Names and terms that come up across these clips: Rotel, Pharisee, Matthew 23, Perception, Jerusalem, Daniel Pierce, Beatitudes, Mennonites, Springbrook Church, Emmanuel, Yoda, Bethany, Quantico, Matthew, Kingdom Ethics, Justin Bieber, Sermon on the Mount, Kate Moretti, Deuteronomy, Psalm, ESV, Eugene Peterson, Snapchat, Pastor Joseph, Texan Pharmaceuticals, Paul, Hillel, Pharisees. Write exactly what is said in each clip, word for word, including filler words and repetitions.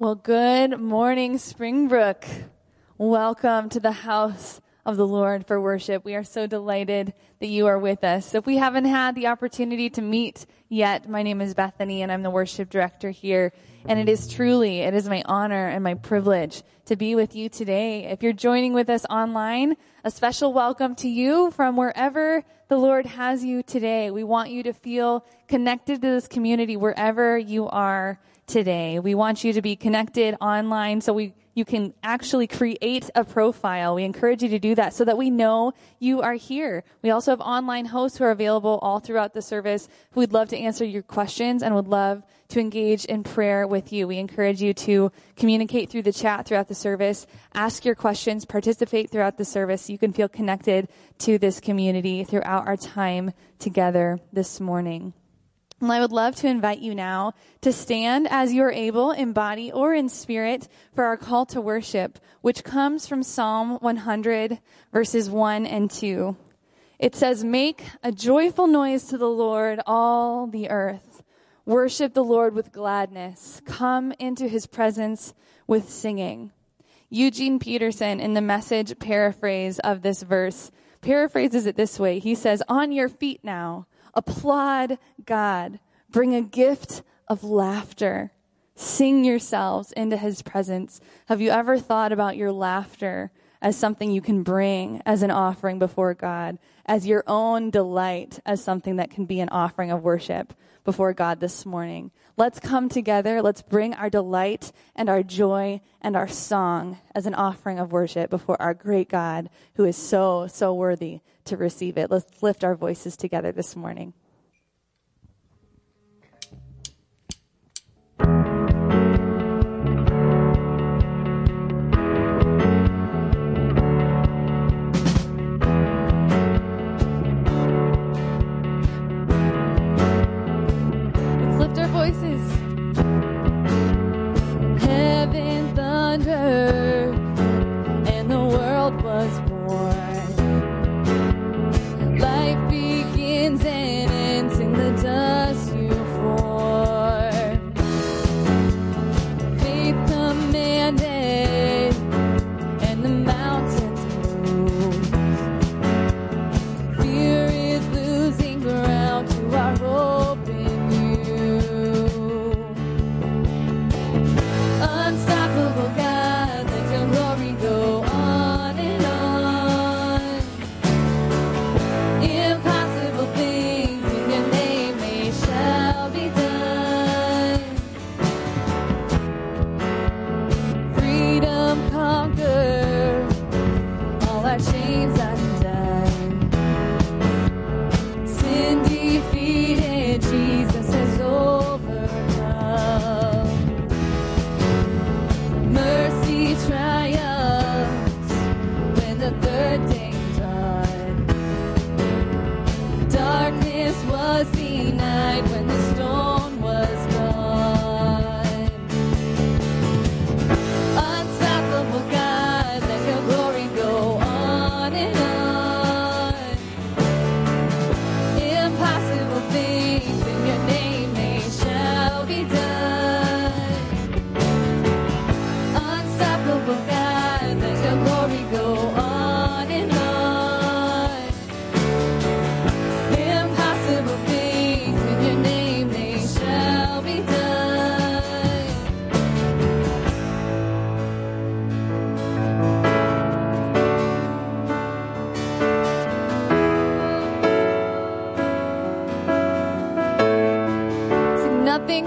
Well, good morning, Springbrook. Welcome to the house of the Lord for worship. We are so delighted that you are with us. If we haven't had the opportunity to meet yet, my name is Bethany, and I'm the worship director here. And it is truly, it is my honor and my privilege to be with you today. If you're joining with us online, a special welcome to you from wherever the Lord has you today. We want you to feel connected to this community wherever you are today. We want you to be connected online so we you can actually create a profile. We encourage you to do that so that we know you are here. We also have online hosts who are available all throughout the service who would love to answer your questions and would love to engage in prayer with you. We encourage you to communicate through the chat throughout the service, ask your questions, participate throughout the service so you can feel connected to this community throughout our time together this morning. Well, I would love to invite you now to stand as you are able in body or in spirit for our call to worship, which comes from Psalm one hundred, verses one and two. It says, "Make a joyful noise to the Lord, all the earth. Worship the Lord with gladness. Come into his presence with singing." Eugene Peterson, in the Message paraphrase of this verse, paraphrases it this way. He says, "On your feet now. Applaud God, bring a gift of laughter, sing yourselves into his presence." Have you ever thought about your laughter as something you can bring as an offering before God, as your own delight, as something that can be an offering of worship before God this morning? Let's come together. Let's bring our delight and our joy and our song as an offering of worship before our great God, who is so, so worthy to receive it. Let's lift our voices together this morning. And the world was born. Life begins and ends in the dust you form. Faith commanded and the mountains move. Fear is losing ground to our hope in you. Unstoppable God,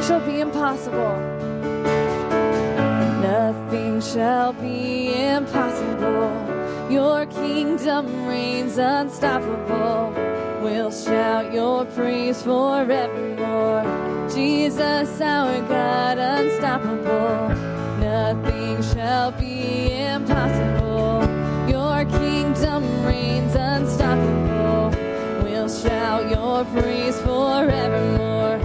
shall be impossible. Nothing shall be impossible. Your kingdom reigns unstoppable. We'll shout your praise forevermore. Jesus, our God, unstoppable. Nothing shall be impossible. Your kingdom reigns unstoppable. We'll shout your praise forevermore.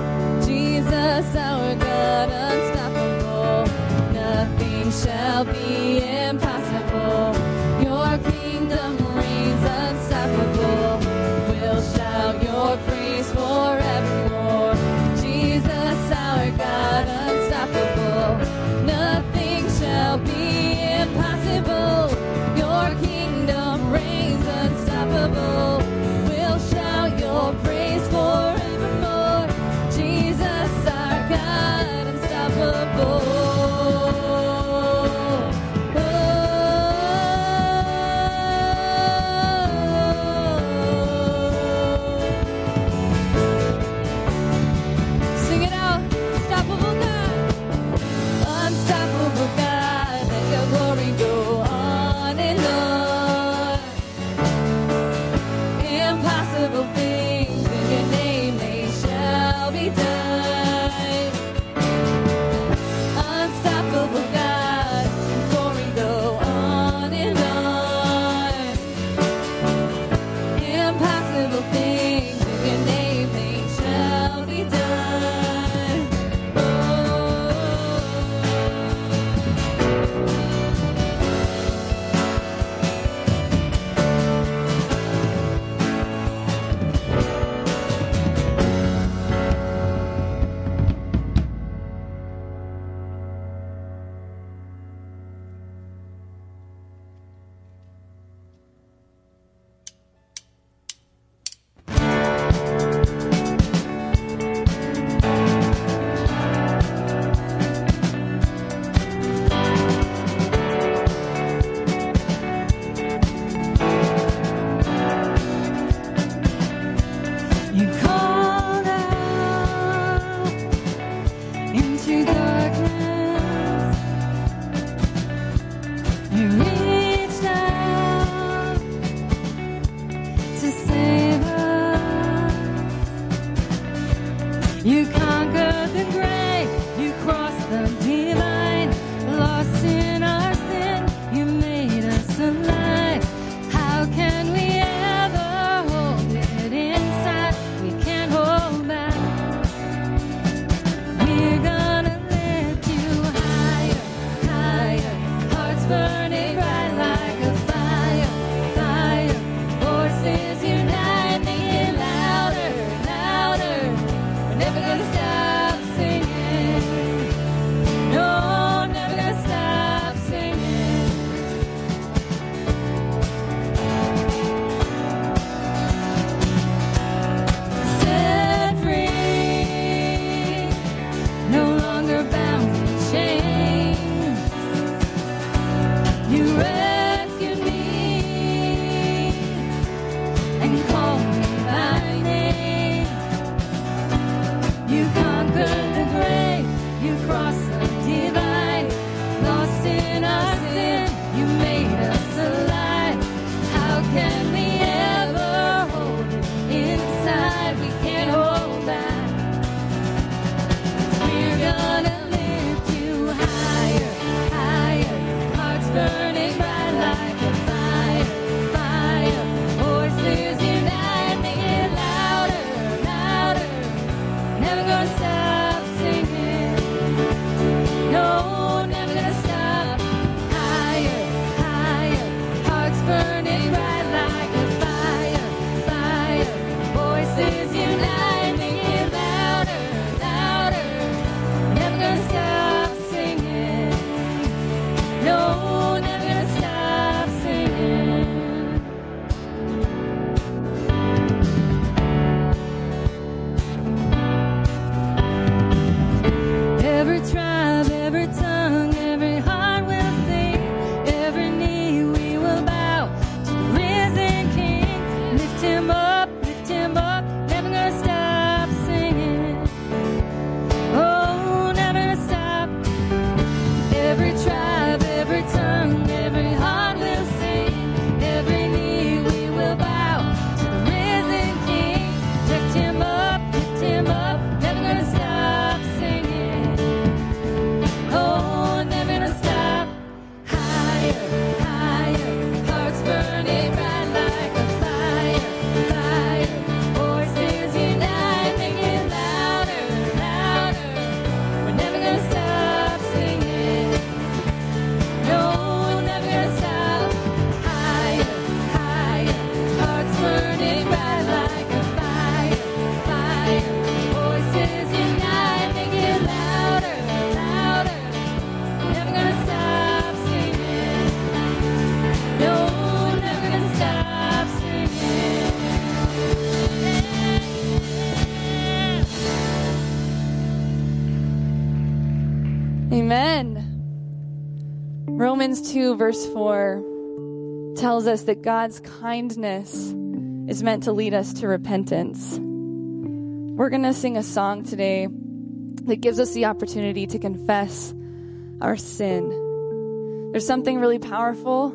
Jesus, our God, unstoppable. Nothing shall be impossible. Your kingdom reigns unstoppable. We'll shout your praise forevermore. Jesus, our God, unstoppable. Nothing Amen. Romans two, verse four tells us that God's kindness is meant to lead us to repentance. We're going to sing a song today that gives us the opportunity to confess our sin. There's something really powerful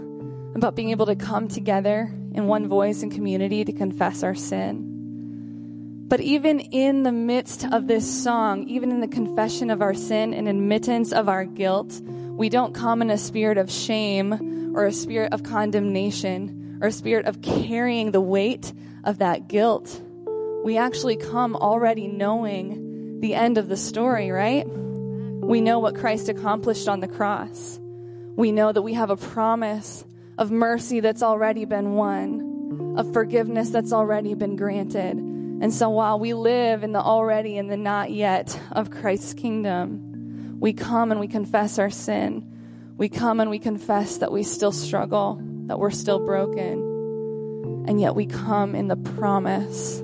about being able to come together in one voice and community to confess our sin. But even in the midst of this song, even in the confession of our sin and admittance of our guilt, we don't come in a spirit of shame or a spirit of condemnation or a spirit of carrying the weight of that guilt. We actually come already knowing the end of the story, right? We know what Christ accomplished on the cross. We know that we have a promise of mercy that's already been won, of forgiveness that's already been granted. And so while we live in the already and the not yet of Christ's kingdom, we come and we confess our sin. We come and we confess that we still struggle, that we're still broken. And yet we come in the promise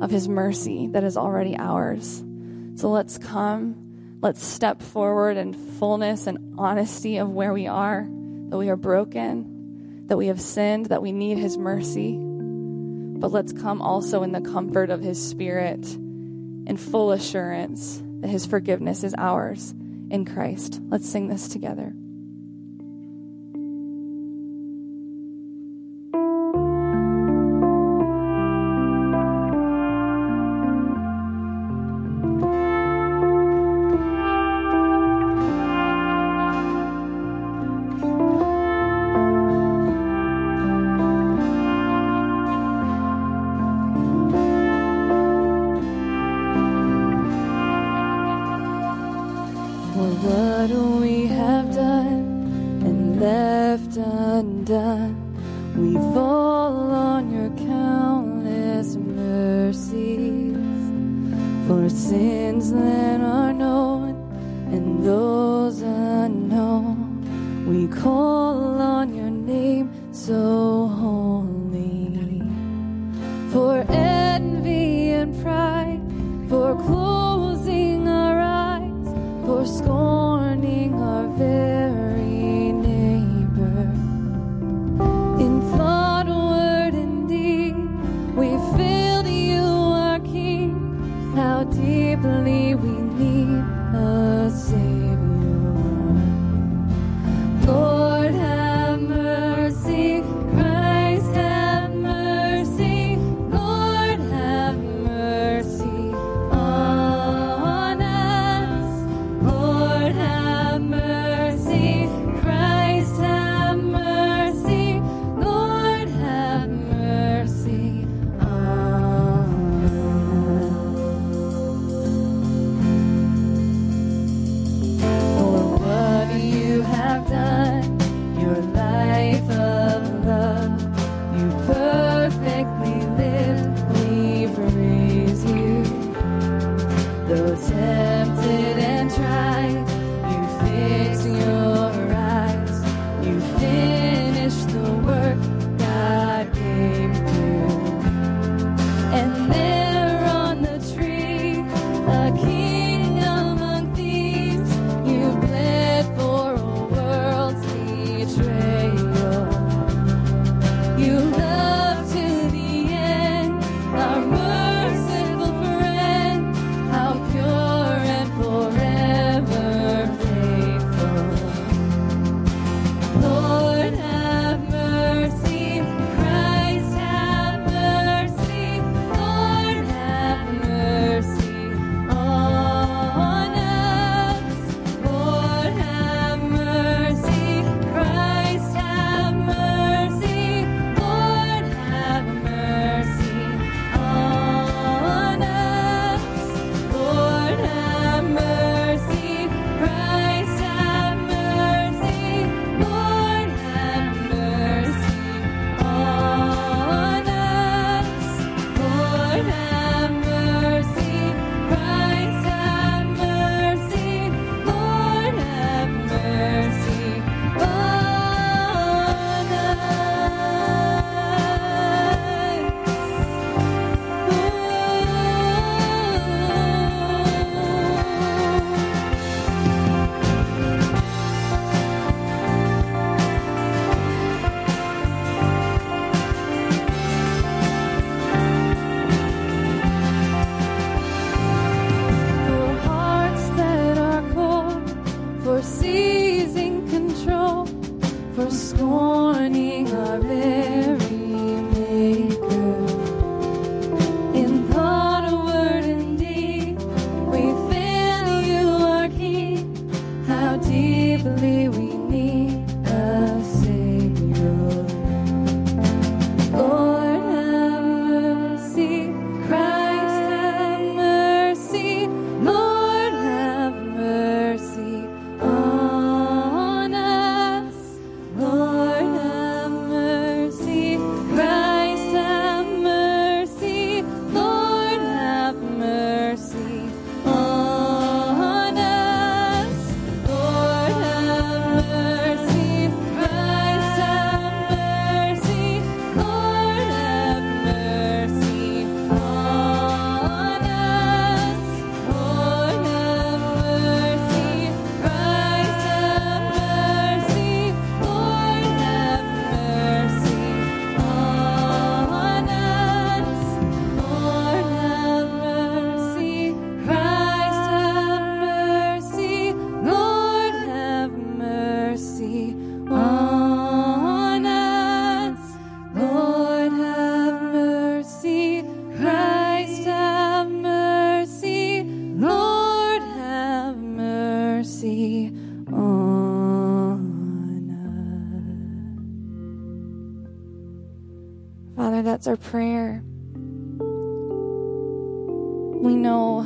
of his mercy that is already ours. So let's come, let's step forward in fullness and honesty of where we are, that we are broken, that we have sinned, that we need his mercy. But let's come also in the comfort of his spirit and full assurance that his forgiveness is ours in Christ. Let's sing this together. Lord, He's in control, for scorning our very Maker. In thought, word, and deed, we feel You are He. How deeply we need a Savior. Lord, have mercy. Christ, have mercy. Lord, have mercy on us. Lord, have mercy. Christ, have mercy. Lord, have mercy on us. Lord, have mercy. Christ, have mercy. Lord, have mercy on us. Lord, have mercy. Christ, have mercy. Lord, have mercy on us. Lord, have mercy. Christ, have mercy. Lord, have mercy on us. Lord, have mercy. Christ, have mercy. Lord, have mercy on us. Father, that's our prayer. We know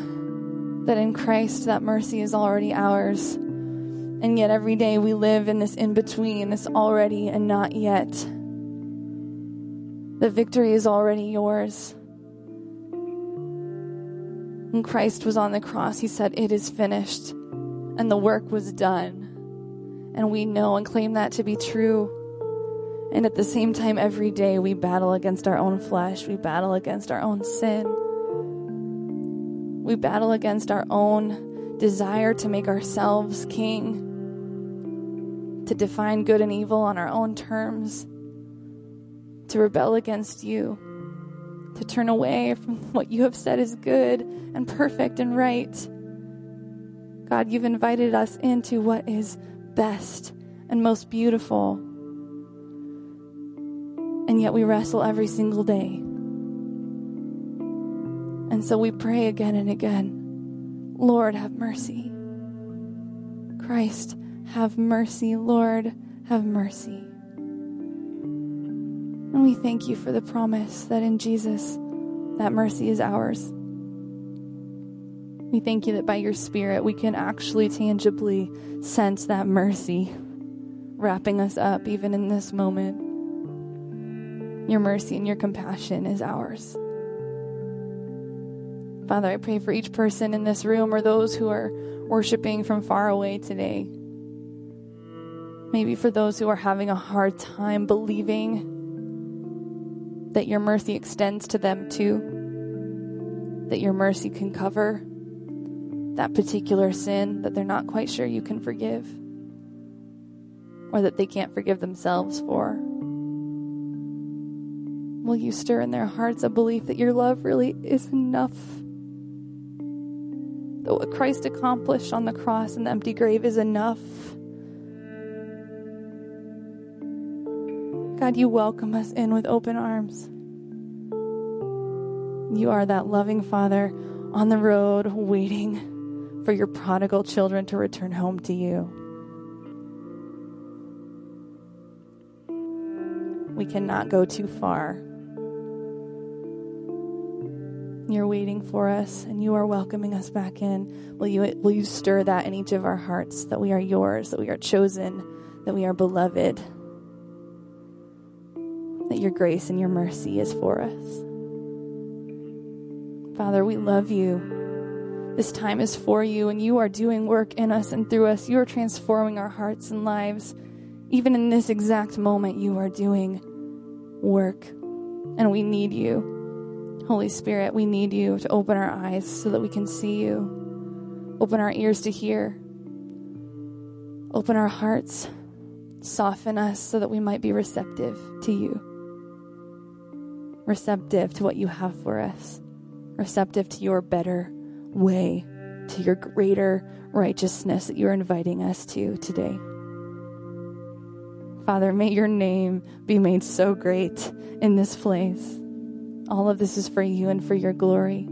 that in Christ that mercy is already ours. And yet every day we live in this in-between, this already and not yet. The victory is already yours. When Christ was on the cross, He said, "It is finished," and the work was done. And we know and claim that to be true. And at the same time, every day we battle against our own flesh. We battle against our own sin. We battle against our own desire to make ourselves king, to define good and evil on our own terms, to rebel against You, to turn away from what You have said is good and perfect and right. God, You've invited us into what is best and most beautiful. And yet we wrestle every single day. And so we pray again and again, Lord, have mercy. Christ, have mercy. Lord, have mercy. And we thank You for the promise that in Jesus, that mercy is ours. We thank You that by Your Spirit, we can actually tangibly sense that mercy wrapping us up even in this moment. Your mercy and Your compassion is ours. Father, I pray for each person in this room or those who are worshiping from far away today. Maybe for those who are having a hard time believing that Your mercy extends to them too, that Your mercy can cover that particular sin that they're not quite sure You can forgive, or that they can't forgive themselves for. Will You stir in their hearts a belief that Your love really is enough, that what Christ accomplished on the cross and the empty grave is enough. God, You welcome us in with open arms. You are that loving Father on the road waiting for Your prodigal children to return home to You. We cannot go too far. You're waiting for us, and You are welcoming us back in. Will you, will you stir that in each of our hearts, that we are Yours, that we are chosen, that we are beloved, that Your grace and Your mercy is for us. Father, we love You. This time is for You, and You are doing work in us and through us. You are transforming our hearts and lives. Even in this exact moment, You are doing work, and we need You. Holy Spirit, we need You to open our eyes so that we can see You. Open our ears to hear. Open our hearts. Soften us so that we might be receptive to You. Receptive to what You have for us. Receptive to Your better way, to your greater righteousness that you're inviting us to today. Father, may your name be made so great in this place. All of this is for you and for your glory.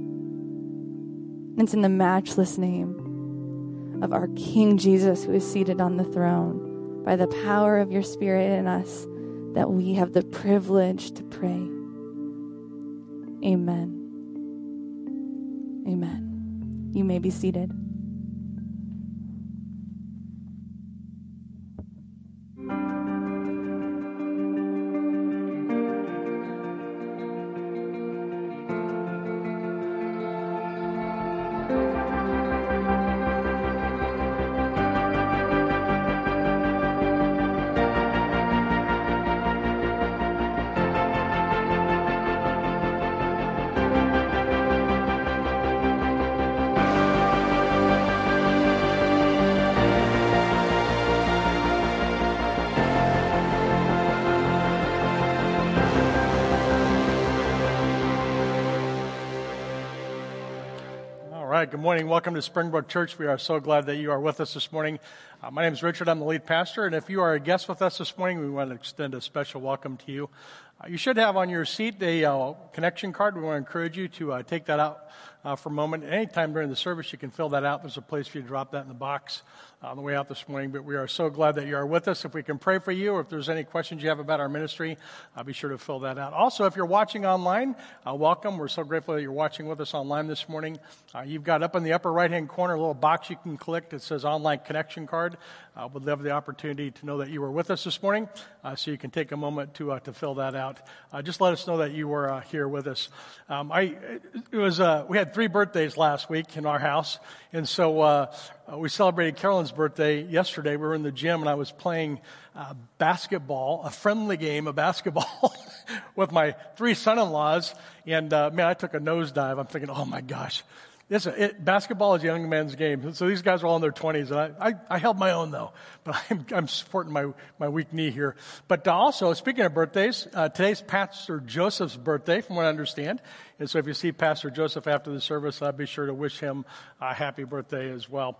It's in the matchless name of our King Jesus, who is seated on the throne, by the power of your Spirit in us, that we have the privilege to pray. Amen. Amen. You may be seated. Good morning. Welcome to Springbrook Church. We are so glad that you are with us this morning. Uh, my name is Richard. I'm the lead pastor, and if you are a guest with us this morning, we want to extend a special welcome to you. Uh, you should have on your seat a uh, connection card. We want to encourage you to uh, take that out uh, for a moment. Any time during the service, you can fill that out. There's a place for you to drop that in the box on the way out this morning, but we are so glad that you are with us. If we can pray for you, or if there's any questions you have about our ministry, uh, be sure to fill that out. Also, if you're watching online, uh, welcome. We're so grateful that you're watching with us online this morning. Uh, you've got up in the upper right-hand corner a little box you can click that says Online Connection Card. Uh, we'd love the opportunity to know that you were with us this morning, uh, so you can take a moment to uh, to fill that out. Uh, just let us know that you were uh, here with us. Um, I it was uh, we had three birthdays last week in our house, and so uh, we celebrated Carolyn's birthday yesterday. We were in the gym and I was playing uh, basketball, a friendly game of basketball with my three son-in-laws, and uh, man, I took a nosedive. I'm thinking, oh my gosh, this is, it, basketball is a young man's game. So these guys are all in their twenties, and I, I, I held my own though, but I'm, I'm supporting my, my weak knee here. But also, speaking of birthdays, uh, today's Pastor Joseph's birthday, from what I understand. And so if you see Pastor Joseph after the service, I'll be sure to wish him a happy birthday as well.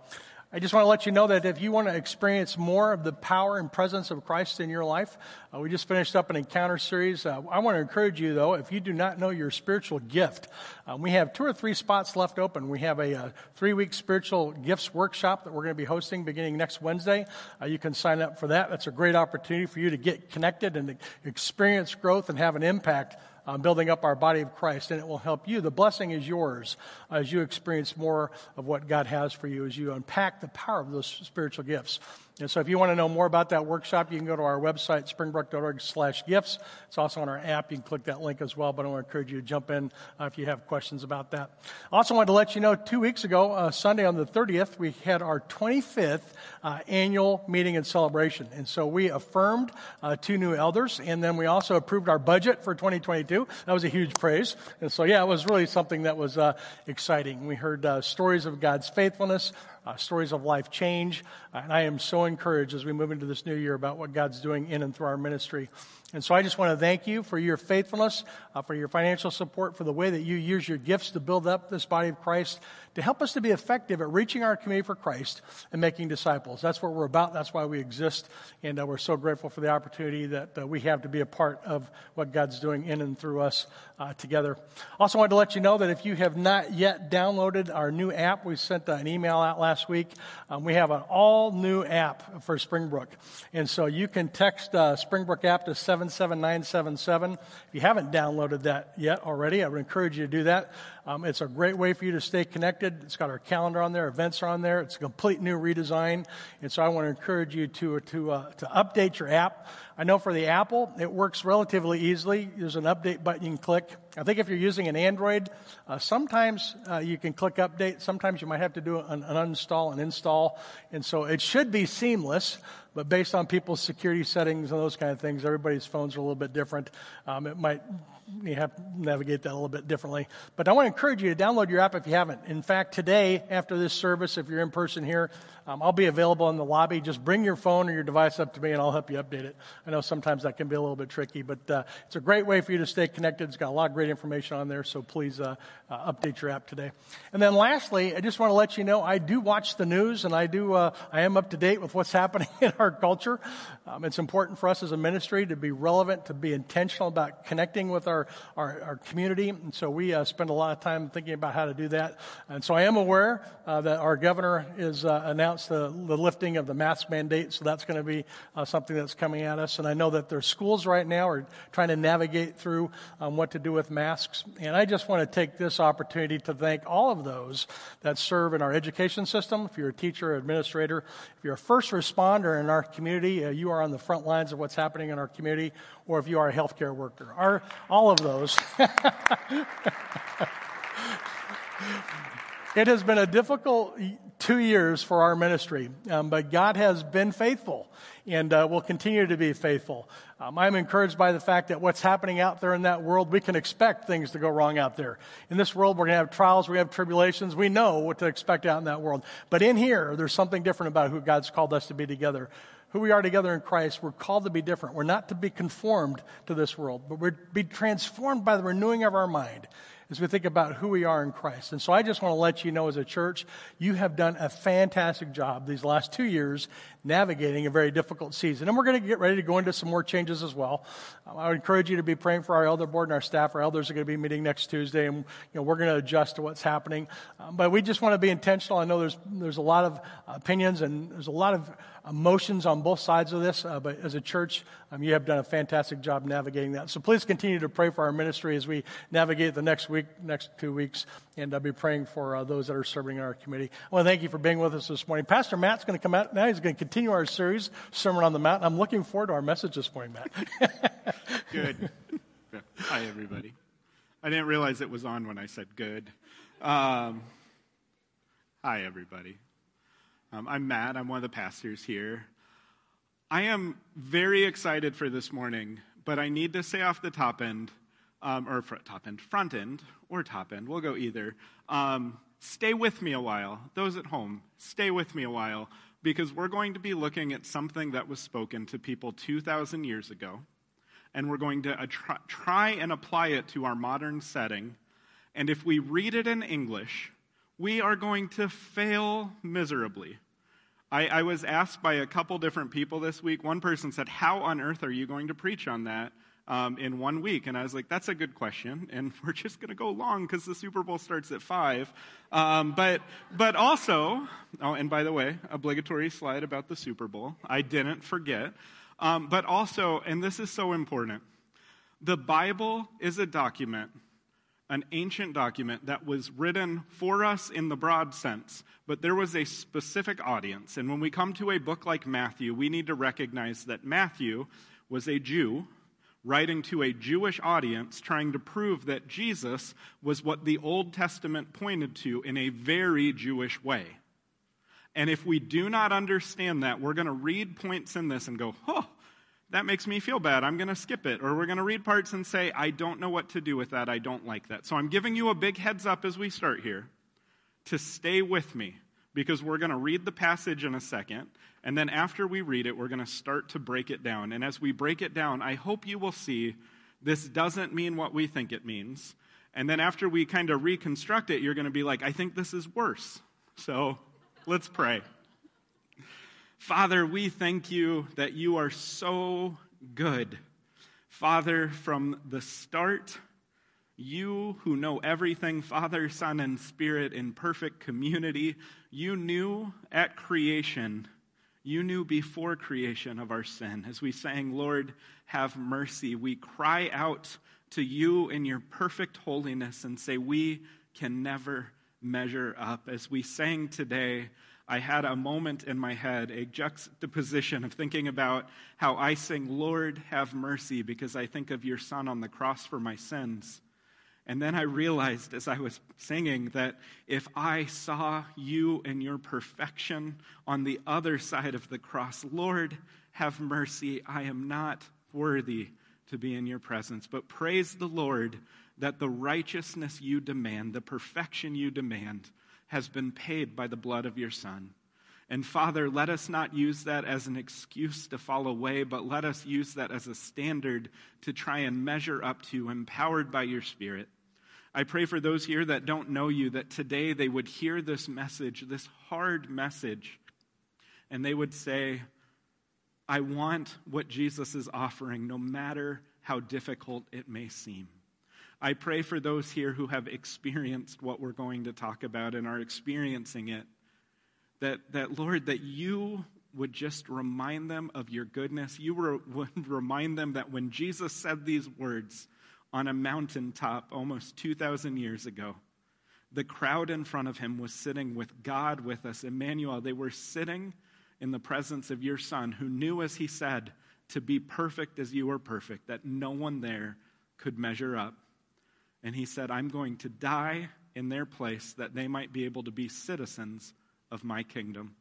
I just want to let you know that if you want to experience more of the power and presence of Christ in your life, uh, we just finished up an encounter series. Uh, I want to encourage you, though, if you do not know your spiritual gift, uh, we have two or three spots left open. We have a uh, three-week spiritual gifts workshop that we're going to be hosting beginning next Wednesday. Uh, you can sign up for that. That's a great opportunity for you to get connected and to experience growth and have an impact on building up our body of Christ, and it will help you. The blessing is yours as you experience more of what God has for you as you unpack the power of those spiritual gifts. And so if you want to know more about that workshop, you can go to our website, springbrook dot org slash gifts. It's also on our app. You can click that link as well, but I want to encourage you to jump in uh, if you have questions about that. I also wanted to let you know, two weeks ago, uh, Sunday on the thirtieth, we had our twenty-fifth uh, annual meeting and celebration. And so we affirmed uh, two new elders, and then we also approved our budget for twenty twenty-two. That was a huge praise. And so, yeah, it was really something that was uh, exciting. We heard uh, stories of God's faithfulness, Uh, stories of life change, uh, and I am so encouraged as we move into this new year about what God's doing in and through our ministry. And so I just want to thank you for your faithfulness, uh, for your financial support, for the way that you use your gifts to build up this body of Christ, to help us to be effective at reaching our community for Christ and making disciples. That's what we're about. That's why we exist, and uh, we're so grateful for the opportunity that uh, we have to be a part of what God's doing in and through us uh, together. Also wanted to let you know that if you have not yet downloaded our new app, we sent uh, an email out last Last week. Um, we have an all-new app for Springbrook. And so you can text uh, Springbrook app to seven seven nine seven seven. If you haven't downloaded that yet already, I would encourage you to do that. Um, it's a great way for you to stay connected. It's got our calendar on there. Events are on there. It's a complete new redesign. And so I want to encourage you to, to, uh, to update your app. I know for the Apple, it works relatively easily. There's an update button you can click. I think if you're using an Android, uh, sometimes uh, you can click update. Sometimes you might have to do an, an uninstall and install. And so it should be seamless, but based on people's security settings and those kind of things, everybody's phones are a little bit different. Um, it might you have to navigate that a little bit differently. But I want to encourage you to download your app if you haven't. In fact, today, after this service, if you're in person here, Um, I'll be available in the lobby. Just bring your phone or your device up to me, and I'll help you update it. I know sometimes that can be a little bit tricky, but uh, it's a great way for you to stay connected. It's got a lot of great information on there, so please uh, uh, update your app today. And then lastly, I just want to let you know I do watch the news, and I do uh, I am up to date with what's happening in our culture. Um, it's important for us as a ministry to be relevant, to be intentional about connecting with our, our, our community, and so we uh, spend a lot of time thinking about how to do that. And so I am aware uh, that our governor is uh, announced the, the lifting of the mask mandate, so that's going to be uh, something that's coming at us. And I know that their schools right now are trying to navigate through um, what to do with masks. And I just want to take this opportunity to thank all of those that serve in our education system. If you're a teacher, administrator, if you're a first responder in our community, uh, you are on the front lines of what's happening in our community, or if you are a healthcare worker. Our, all of those. It has been a difficult two years for our ministry, um, but God has been faithful and uh, will continue to be faithful. Um, I'm encouraged by the fact that what's happening out there in that world, we can expect things to go wrong out there. In this world, we're going to have trials, we have tribulations. We know what to expect out in that world. But in here, there's something different about who God's called us to be together. Who we are together in Christ, we're called to be different. We're not to be conformed to this world, but we're to be transformed by the renewing of our mind as we think about who we are in Christ. And so I just want to let you know as a church, you have done a fantastic job these last two years navigating a very difficult season. And we're going to get ready to go into some more changes as well. Um, I would encourage you to be praying for our elder board and our staff. Our elders are going to be meeting next Tuesday, and you know we're going to adjust to what's happening. Um, but we just want to be intentional. I know there's there's a lot of opinions and there's a lot of emotions on both sides of this, uh, but as a church, um, you have done a fantastic job navigating that. So please continue to pray for our ministry as we navigate the next week, next two weeks, and I'll be praying for uh, those that are serving in our committee. I want to thank you for being with us this morning. Pastor Matt's going to come out now. He's going to continue our series, Sermon on the Mount. I'm looking forward to our message this morning, Matt. Good. Hi, everybody. I didn't realize it was on when I said good. Um, hi, everybody. Um, I'm Matt. I'm one of the pastors here. I am very excited for this morning, but I need to say off the top end, Um, or front, top end, front end, or top end, we'll go either. Um, stay with me a while. Those at home, stay with me a while, because we're going to be looking at something that was spoken to people two thousand years ago, and we're going to uh, try, try and apply it to our modern setting. And if we read it in English, we are going to fail miserably. I, I was asked by a couple different people this week. One person said, "How on earth are you going to preach on that Um, in one week?" And I was like, that's a good question, and we're just going to go long because the Super Bowl starts at five. Um, but but also, oh, and by the way, obligatory slide about the Super Bowl. I didn't forget. Um, but also, and this is so important, the Bible is a document, an ancient document that was written for us in the broad sense, but there was a specific audience. And when we come to a book like Matthew, we need to recognize that Matthew was a Jew writing to a Jewish audience, trying to prove that Jesus was what the Old Testament pointed to in a very Jewish way. And if we do not understand that, we're going to read points in this and go, oh, that makes me feel bad, I'm going to skip it. Or we're going to read parts and say, I don't know what to do with that, I don't like that. So I'm giving you a big heads up as we start here to stay with me, because we're going to read the passage in a second, and then after we read it, we're going to start to break it down. And as we break it down, I hope you will see this doesn't mean what we think it means. And then after we kind of reconstruct it, you're going to be like, I think this is worse. So let's pray. Father, we thank you that you are so good. Father, from the start, you who know everything, Father, Son, and Spirit in perfect community, you knew at creation, you knew before creation of our sin. As we sang, Lord, have mercy, we cry out to you in your perfect holiness and say, we can never measure up. As we sang today, I had a moment in my head, a juxtaposition of thinking about how I sing, Lord, have mercy, because I think of your Son on the cross for my sins. And then I realized as I was singing that if I saw you in your perfection on the other side of the cross, Lord, have mercy, I am not worthy to be in your presence. But praise the Lord that the righteousness you demand, the perfection you demand, has been paid by the blood of your Son. And Father, let us not use that as an excuse to fall away, but let us use that as a standard to try and measure up to, empowered by your Spirit. I pray for those here that don't know you, that today they would hear this message, this hard message, and they would say, I want what Jesus is offering, no matter how difficult it may seem. I pray for those here who have experienced what we're going to talk about and are experiencing it, that, that Lord, that you would just remind them of your goodness. You were, would remind them that when Jesus said these words on a mountaintop almost two thousand years ago, the crowd in front of him was sitting with God with us, Emmanuel. They were sitting in the presence of your Son, who knew, as he said, to be perfect as you are perfect, that no one there could measure up. And he said, I'm going to die in their place that they might be able to be citizens of my kingdom.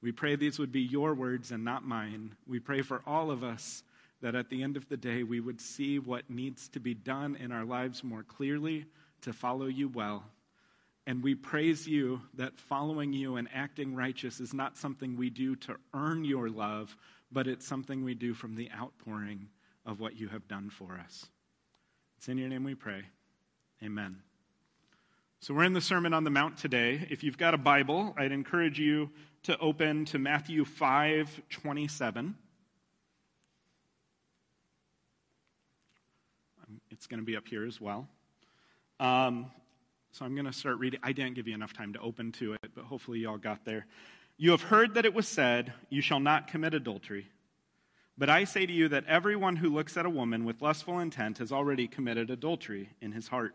We pray these would be your words and not mine. We pray for all of us that at the end of the day we would see what needs to be done in our lives more clearly to follow you well. And we praise you that following you and acting righteous is not something we do to earn your love, but it's something we do from the outpouring of what you have done for us. It's in your name we pray. Amen. So we're in the Sermon on the Mount today. If you've got a Bible, I'd encourage you to open to Matthew five twenty-seven. It's going to be up here as well. Um, So I'm going to start reading. I didn't give you enough time to open to it, but hopefully you all got there. You have heard that it was said, you shall not commit adultery. But I say to you that everyone who looks at a woman with lustful intent has already committed adultery in his heart.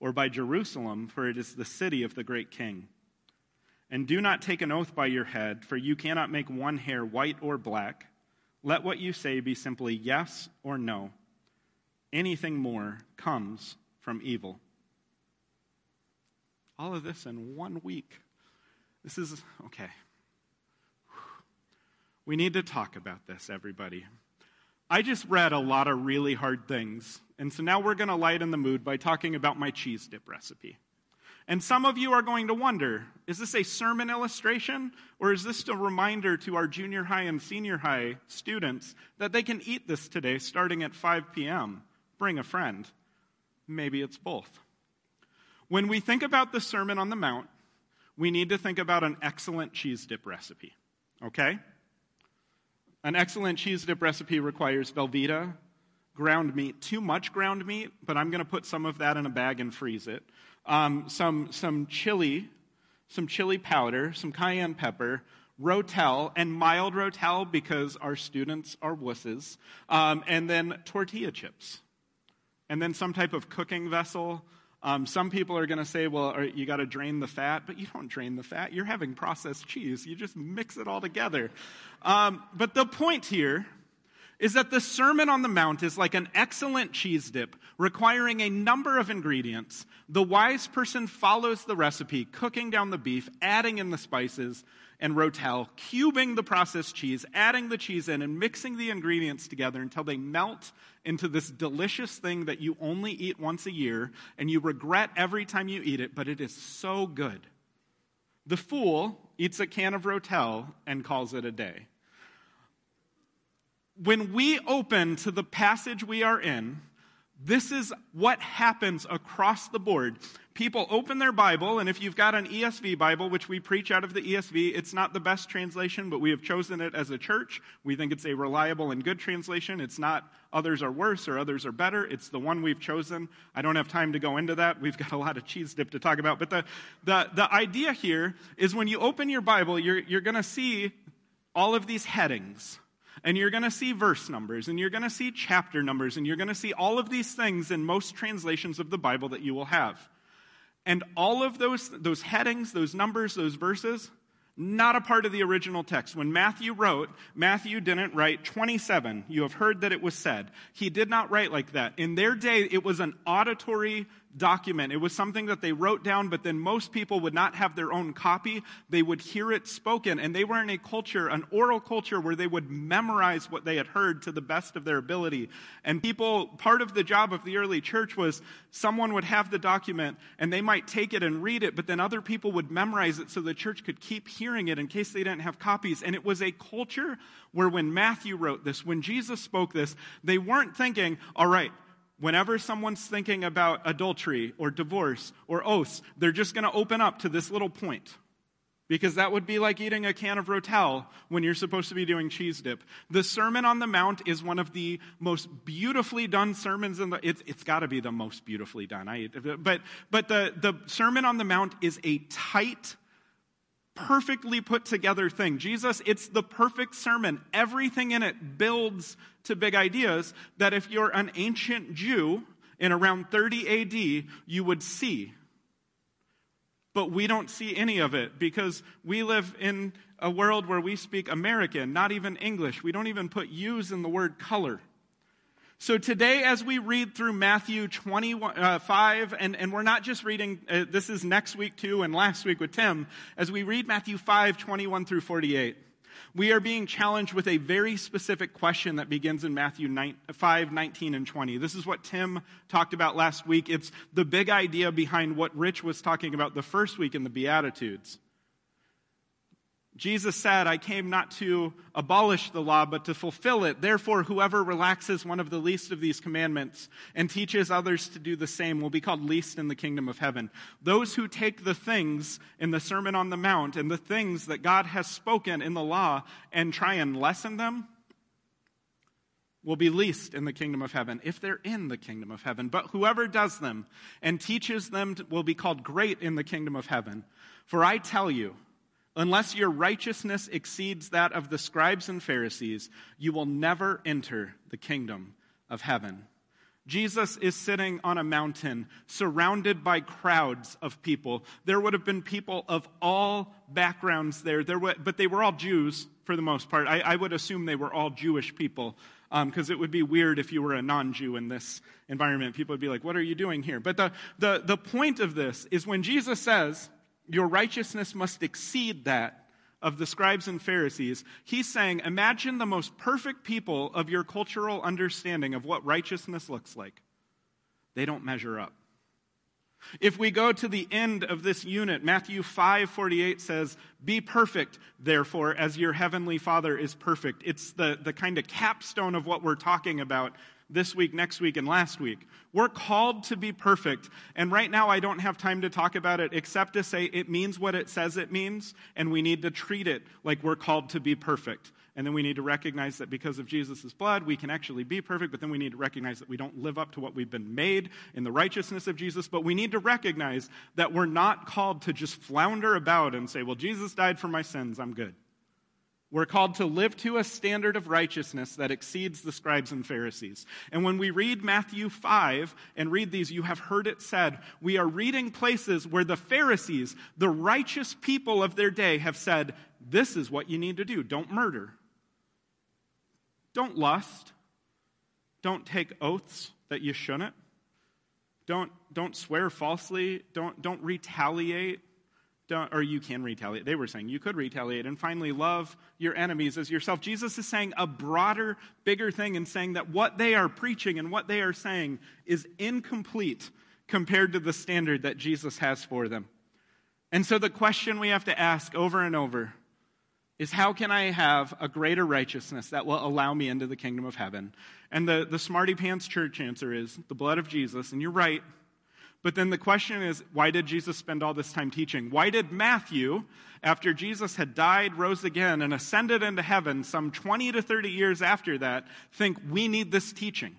or by Jerusalem, for it is the city of the great King. And do not take an oath by your head, for you cannot make one hair white or black. Let what you say be simply yes or no. Anything more comes from evil. All of this in one week. This is, okay. We need to talk about this, everybody. I just read a lot of really hard things, and so now we're going to lighten the mood by talking about my cheese dip recipe. And some of you are going to wonder, is this a sermon illustration, or is this a reminder to our junior high and senior high students that they can eat this today starting at five p.m.? Bring a friend. Maybe it's both. When we think about the Sermon on the Mount, we need to think about an excellent cheese dip recipe, okay? An excellent cheese dip recipe requires Velveeta, ground meat, too much ground meat, but I'm going to put some of that in a bag and freeze it, um, some some chili, some chili powder, some cayenne pepper, Rotel, and mild Rotel because our students are wusses, um, and then tortilla chips, and then some type of cooking vessel. Um, some people are going to say, well, you got to drain the fat, but you don't drain the fat. You're having processed cheese. You just mix it all together. Um, but the point here is that the Sermon on the Mount is like an excellent cheese dip requiring a number of ingredients. The wise person follows the recipe, cooking down the beef, adding in the spices and Rotel, cubing the processed cheese, adding the cheese in, and mixing the ingredients together until they melt into this delicious thing that you only eat once a year and you regret every time you eat it, but it is so good. The fool eats a can of Rotel and calls it a day. When we open to the passage we are in, This is what happens across the board. People open their Bible, and if you've got an E S V Bible, which we preach out of the E S V, it's not the best translation, but we have chosen it as a church. We think it's a reliable and good translation. It's not others are worse or others are better. It's the one we've chosen. I don't have time to go into that. We've got a lot of cheese dip to talk about. But the the, the idea here is when you open your Bible, you're you're going to see all of these headings. And you're going to see verse numbers, and you're going to see chapter numbers, and you're going to see all of these things in most translations of the Bible that you will have. And all of those those headings, those numbers, those verses, not a part of the original text. When Matthew wrote, Matthew didn't write twenty-seven. You have heard that it was said. He did not write like that. In their day, it was an auditory document. It was something that they wrote down, but then most people would not have their own copy. They would hear it spoken, and they were in a culture, an oral culture, where they would memorize what they had heard to the best of their ability. And people, part of the job of the early church was someone would have the document, and they might take it and read it, but then other people would memorize it so the church could keep hearing it in case they didn't have copies. And it was a culture where when Matthew wrote this, when Jesus spoke this, they weren't thinking, all right, whenever someone's thinking about adultery or divorce or oaths, they're just going to open up to this little point. Because that would be like eating a can of Rotel when you're supposed to be doing cheese dip. The Sermon on the Mount is one of the most beautifully done sermons in the... It's, it's got to be the most beautifully done. I, but but the, the Sermon on the Mount is a tight, perfectly put together thing. Jesus, it's the perfect sermon. Everything in it builds to big ideas that if you're an ancient Jew in around thirty A D, you would see. But we don't see any of it because we live in a world where we speak American, not even English. We don't even put U's in the word color. So today, as we read through Matthew twenty-five, and, and we're not just reading, uh, this is next week too and last week with Tim, as we read Matthew five, twenty-one through forty-eight, we are being challenged with a very specific question that begins in Matthew five, nineteen, and twenty. This is what Tim talked about last week. It's the big idea behind what Rich was talking about the first week in the Beatitudes. Jesus said, I came not to abolish the law, but to fulfill it. Therefore, whoever relaxes one of the least of these commandments and teaches others to do the same will be called least in the kingdom of heaven. Those who take the things in the Sermon on the Mount and the things that God has spoken in the law and try and lessen them will be least in the kingdom of heaven, if they're in the kingdom of heaven. But whoever does them and teaches them will be called great in the kingdom of heaven. For I tell you, unless your righteousness exceeds that of the scribes and Pharisees, you will never enter the kingdom of heaven. Jesus is sitting on a mountain surrounded by crowds of people. There would have been people of all backgrounds there, there were, but they were all Jews for the most part. I, I would assume they were all Jewish people because um, it would be weird if you were a non-Jew in this environment. People would be like, what are you doing here? But the the, the point of this is when Jesus says, your righteousness must exceed that of the scribes and Pharisees. He's saying, imagine the most perfect people of your cultural understanding of what righteousness looks like. They don't measure up. If we go to the end of this unit, Matthew five forty-eight says, be perfect, therefore, as your heavenly Father is perfect. It's the, the kind of capstone of what we're talking about this week, next week, and last week. We're called to be perfect. And right now, I don't have time to talk about it except to say it means what it says it means, and we need to treat it like we're called to be perfect. And then we need to recognize that because of Jesus' blood, we can actually be perfect, but then we need to recognize that we don't live up to what we've been made in the righteousness of Jesus, but we need to recognize that we're not called to just flounder about and say, well, Jesus died for my sins, I'm good. We're called to live to a standard of righteousness that exceeds the scribes and Pharisees. And when we read Matthew five and read these, you have heard it said, we are reading places where the Pharisees, the righteous people of their day, have said, this is what you need to do. Don't murder. Don't lust. Don't take oaths that you shouldn't. Don't, don't swear falsely. Don't, don't retaliate. Don't, or you can retaliate. They were saying you could retaliate. And finally, love your enemies as yourself. Jesus is saying a broader, bigger thing and saying that what they are preaching and what they are saying is incomplete compared to the standard that Jesus has for them. And so the question we have to ask over and over is how can I have a greater righteousness that will allow me into the kingdom of heaven? And the, the smarty pants church answer is the blood of Jesus, and you're right. But then the question is, why did Jesus spend all this time teaching? Why did Matthew, after Jesus had died, rose again, and ascended into heaven some twenty to thirty years after that, think we need this teaching?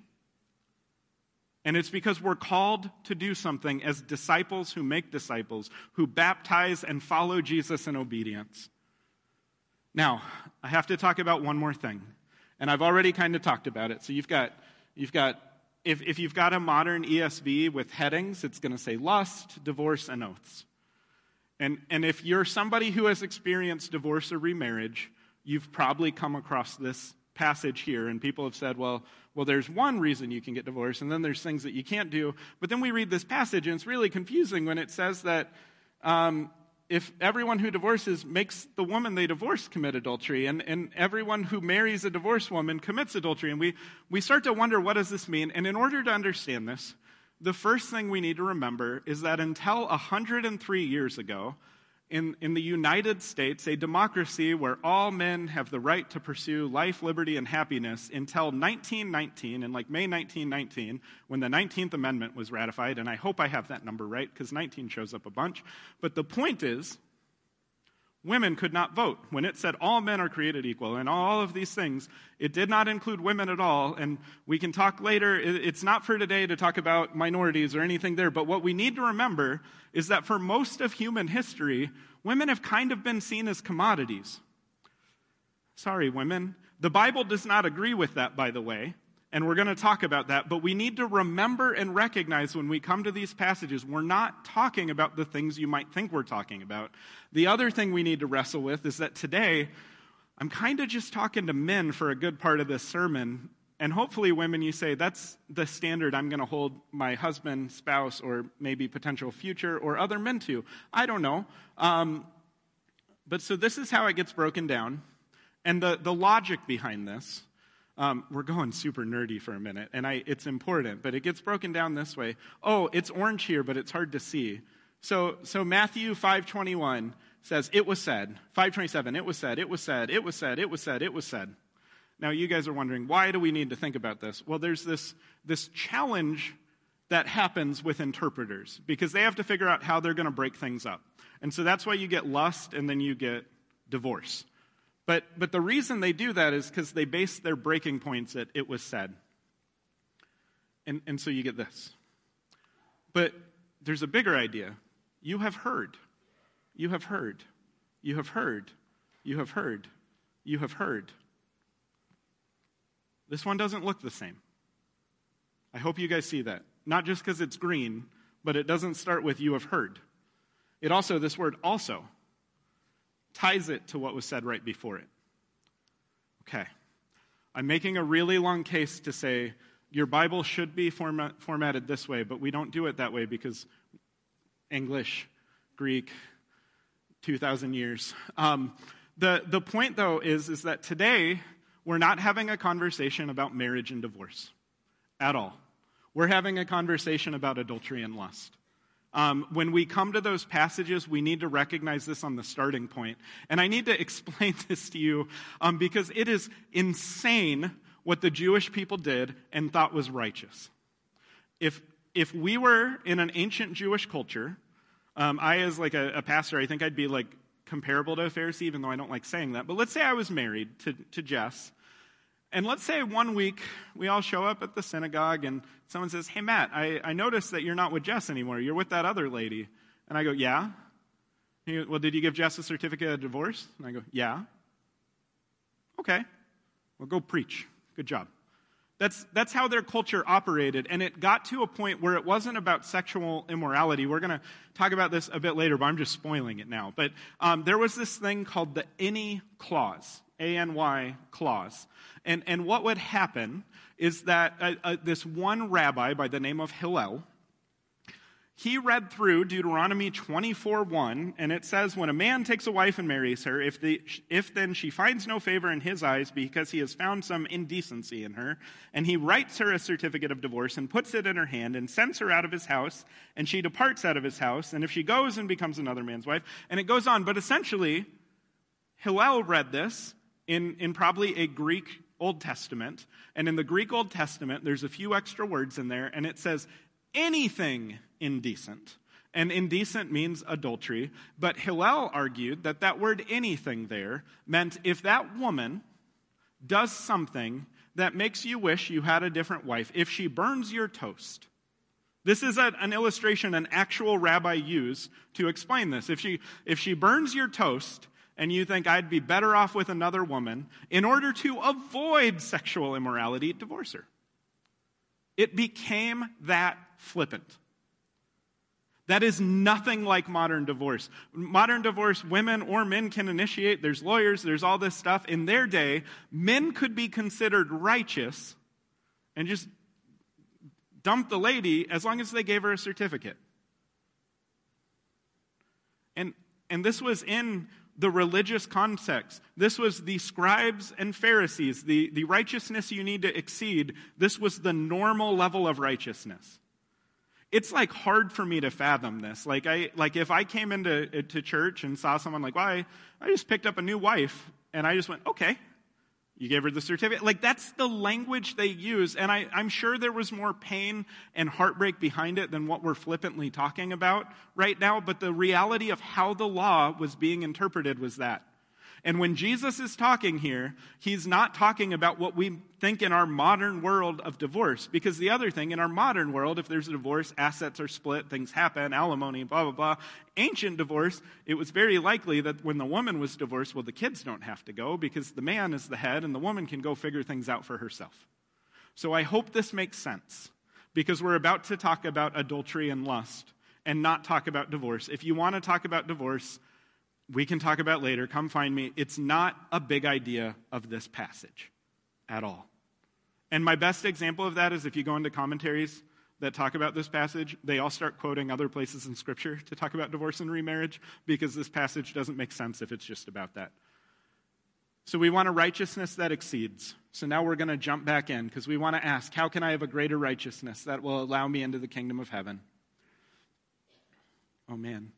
And it's because we're called to do something as disciples who make disciples, who baptize and follow Jesus in obedience. Now, I have to talk about one more thing, and I've already kind of talked about it. So you've got, you've got. If, if you've got a modern E S V with headings, it's going to say lust, divorce, and oaths. And, and if you're somebody who has experienced divorce or remarriage, you've probably come across this passage here, and people have said, well, well, there's one reason you can get divorced, and then there's things that you can't do. But then we read this passage, and it's really confusing when it says that um, if everyone who divorces makes the woman they divorce commit adultery, and, and everyone who marries a divorced woman commits adultery. And we, we start to wonder, what does this mean? And in order to understand this, the first thing we need to remember is that until one hundred three years ago, in, in the United States, a democracy where all men have the right to pursue life, liberty, and happiness, until nineteen nineteen, and like May nineteen nineteen, when the nineteenth Amendment was ratified, and I hope I have that number right, because nineteen shows up a bunch. But the point is, women could not vote. When it said all men are created equal and all of these things, it did not include women at all, and we can talk later. It's not for today to talk about minorities or anything there, but what we need to remember is that for most of human history, women have kind of been seen as commodities. Sorry, women. The Bible does not agree with that, by the way, and we're going to talk about that, but we need to remember and recognize when we come to these passages, we're not talking about the things you might think we're talking about. The other thing we need to wrestle with is that today, I'm kind of just talking to men for a good part of this sermon, and hopefully women, you say, that's the standard I'm going to hold my husband, spouse, or maybe potential future or other men to. I don't know. Um, but so this is how it gets broken down, and the, the logic behind this. Um, we're going super nerdy for a minute, and I, it's important, but it gets broken down this way. Oh, it's orange here, but it's hard to see. So, so Matthew five twenty-one says, it was said. five twenty-seven, it was said, it was said, it was said, it was said, it was said. Now, you guys are wondering, why do we need to think about this? Well, there's this, this challenge that happens with interpreters, because they have to figure out how they're going to break things up. And so that's why you get lust, and then you get divorce. But but the reason they do that is because they base their breaking points at it was said. And, and so you get this. But there's a bigger idea. You have heard. You have heard. You have heard. You have heard. You have heard. This one doesn't look the same. I hope you guys see that. Not just because it's green, but it doesn't start with you have heard. It also, this word also, ties it to what was said right before it. Okay. I'm making a really long case to say your Bible should be format, formatted this way, but we don't do it that way because English, Greek, two thousand years. Um, the, the point, though, is, is that today we're not having a conversation about marriage and divorce at all. We're having a conversation about adultery and lust. Um, when we come to those passages, we need to recognize this on the starting point. And I need to explain this to you um, because it is insane what the Jewish people did and thought was righteous. If if we were in an ancient Jewish culture, um, I as like a, a pastor, I think I'd be like comparable to a Pharisee, even though I don't like saying that. But let's say I was married to, to Jess. And let's say one week we all show up at the synagogue and someone says, hey, Matt, I, I noticed that you're not with Jess anymore. You're with that other lady. And I go, yeah. He goes, well, did you give Jess a certificate of divorce? And I go, yeah. Okay. Well, go preach. Good job. That's, that's how their culture operated. And it got to a point where it wasn't about sexual immorality. We're going to talk about this a bit later, but I'm just spoiling it now. But um, there was this thing called the any clause. A N Y clause. And and what would happen is that uh, uh, this one rabbi by the name of Hillel, he read through Deuteronomy twenty-four one, and it says, when a man takes a wife and marries her, if the if then she finds no favor in his eyes because he has found some indecency in her, and he writes her a certificate of divorce and puts it in her hand and sends her out of his house, and she departs out of his house, and if she goes and becomes another man's wife, and it goes on. But essentially, Hillel read this in, in probably a Greek Old Testament. And in the Greek Old Testament, there's a few extra words in there, and it says, anything indecent. And indecent means adultery. But Hillel argued that that word anything there meant if that woman does something that makes you wish you had a different wife, if she burns your toast. This is a, an illustration an actual rabbi used to explain this. If she, if she burns your toast and you think I'd be better off with another woman, in order to avoid sexual immorality, divorce her. It became that flippant. That is nothing like modern divorce. Modern divorce, women or men can initiate. There's lawyers, there's all this stuff. In their day, men could be considered righteous and just dump the lady as long as they gave her a certificate. And, and this was in the religious context. This was the scribes and Pharisees, the, the righteousness you need to exceed. This was the normal level of righteousness. It's like hard for me to fathom this. Like I, like if I came into to church and saw someone like, well, I, I just picked up a new wife, and I just went, okay, you gave her the certificate. Like that's the language they use, and I, I'm sure there was more pain and heartbreak behind it than what we're flippantly talking about right now, but the reality of how the law was being interpreted was that. And when Jesus is talking here, he's not talking about what we think in our modern world of divorce. Because the other thing, in our modern world, if there's a divorce, assets are split, things happen, alimony, blah, blah, blah. Ancient divorce, it was very likely that when the woman was divorced, well, the kids don't have to go because the man is the head and the woman can go figure things out for herself. So I hope this makes sense because we're about to talk about adultery and lust and not talk about divorce. If you want to talk about divorce, we can talk about later. Come find me. It's not a big idea of this passage at all. And my best example of that is if you go into commentaries that talk about this passage, they all start quoting other places in Scripture to talk about divorce and remarriage because this passage doesn't make sense if it's just about that. So we want a righteousness that exceeds. So now we're going to jump back in because we want to ask, how can I have a greater righteousness that will allow me into the kingdom of heaven? Oh, man.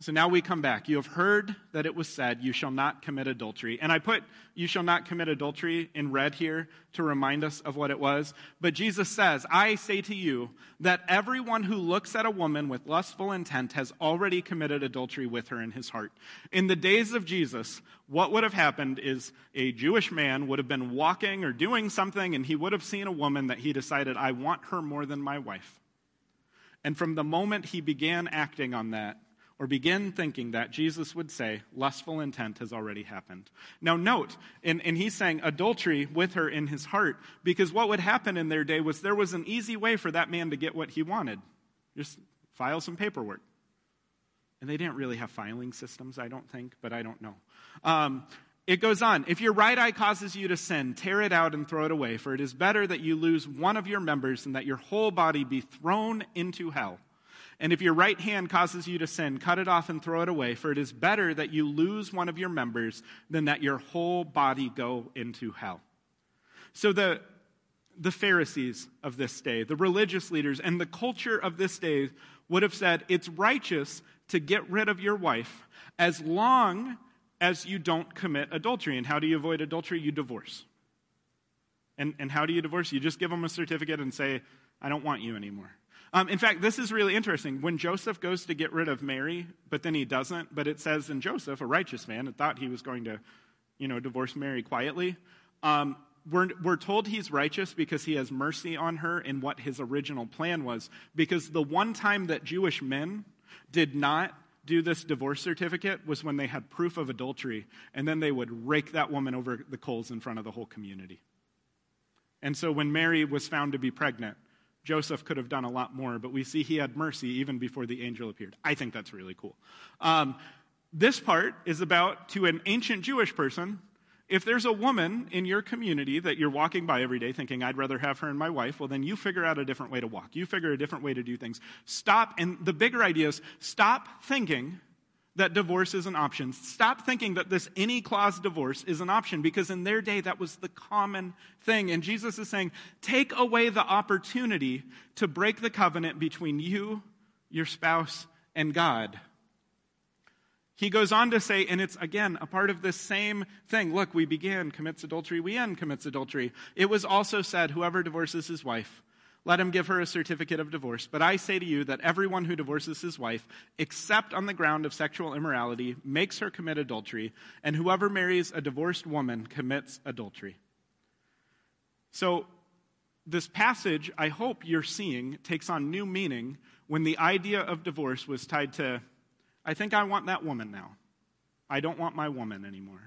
So now we come back. You have heard that it was said, you shall not commit adultery. And I put, you shall not commit adultery in red here to remind us of what it was. But Jesus says, I say to you that everyone who looks at a woman with lustful intent has already committed adultery with her in his heart. In the days of Jesus, what would have happened is a Jewish man would have been walking or doing something, and he would have seen a woman that he decided, I want her more than my wife. And from the moment he began acting on that, or begin thinking that, Jesus would say, lustful intent has already happened. Now note, and, and he's saying adultery with her in his heart, because what would happen in their day was there was an easy way for that man to get what he wanted. Just file some paperwork. And they didn't really have filing systems, I don't think, but I don't know. Um, it goes on, if your right eye causes you to sin, tear it out and throw it away, for it is better that you lose one of your members than that your whole body be thrown into hell. And if your right hand causes you to sin, cut it off and throw it away, for it is better that you lose one of your members than that your whole body go into hell. So the the Pharisees of this day, the religious leaders, and the culture of this day would have said, it's righteous to get rid of your wife as long as you don't commit adultery. And how do you avoid adultery? You divorce. And, and how do you divorce? You just give them a certificate and say, I don't want you anymore. Um, in fact, this is really interesting. When Joseph goes to get rid of Mary, but then he doesn't, but it says in Joseph, a righteous man, that thought he was going to, you know, divorce Mary quietly. Um, we're, we're told he's righteous because he has mercy on her in what his original plan was. Because the one time that Jewish men did not do this divorce certificate was when they had proof of adultery, and then they would rake that woman over the coals in front of the whole community. And so when Mary was found to be pregnant, Joseph could have done a lot more, but we see he had mercy even before the angel appeared. I think that's really cool. Um, this part is about, to an ancient Jewish person, if there's a woman in your community that you're walking by every day thinking, I'd rather have her and my wife, well, then you figure out a different way to walk. You figure a different way to do things. Stop, and the bigger idea is, stop thinking that divorce is an option. Stop thinking that this any-clause divorce is an option, because in their day, that was the common thing. And Jesus is saying, take away the opportunity to break the covenant between you, your spouse, and God. He goes on to say, and it's, again, a part of this same thing. Look, we began, commits adultery, we end, commits adultery. It was also said, whoever divorces his wife, let him give her a certificate of divorce. But I say to you that everyone who divorces his wife, except on the ground of sexual immorality, makes her commit adultery, and whoever marries a divorced woman commits adultery. So this passage, I hope you're seeing, takes on new meaning when the idea of divorce was tied to, I think I want that woman now. I don't want my woman anymore.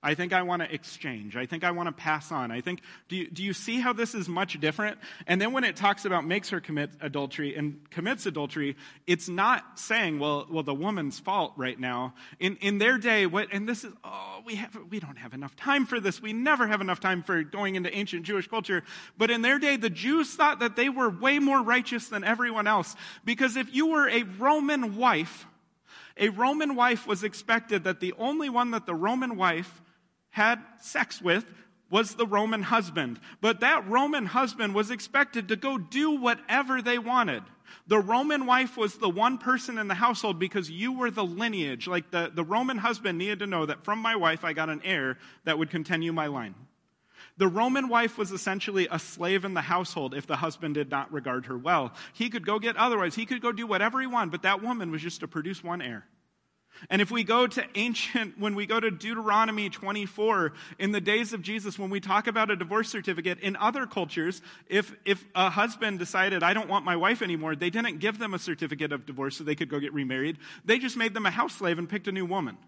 I think I want to exchange. I think I want to pass on. I think, do you, do you see how this is much different? And then when it talks about makes her commit adultery and commits adultery, it's not saying, well, well, the woman's fault right now. In in their day, what? And this is, oh, we have we don't have enough time for this. We never have enough time for going into ancient Jewish culture. But in their day, the Jews thought that they were way more righteous than everyone else, because if you were a Roman wife, a Roman wife was expected that the only one that the Roman wife had sex with was the Roman husband. But that Roman husband was expected to go do whatever they wanted. The Roman wife was the one person in the household because you were the lineage. Like the, the Roman husband needed to know that from my wife I got an heir that would continue my line. The Roman wife was essentially a slave in the household if the husband did not regard her well. He could go get otherwise. He could go do whatever he wanted, but that woman was just to produce one heir. And if we go to ancient, when we go to Deuteronomy twenty-four, in the days of Jesus, when we talk about a divorce certificate, in other cultures, if if a husband decided, I don't want my wife anymore, they didn't give them a certificate of divorce so they could go get remarried. They just made them a house slave and picked a new woman.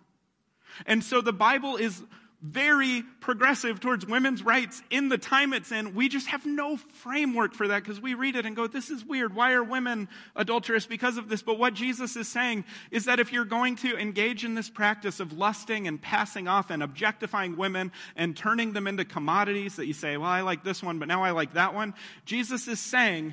And so the Bible is very progressive towards women's rights in the time it's in. We just have no framework for that because we read it and go, this is weird. Why are women adulterous because of this? But what Jesus is saying is that if you're going to engage in this practice of lusting and passing off and objectifying women and turning them into commodities that you say, well, I like this one, but now I like that one. Jesus is saying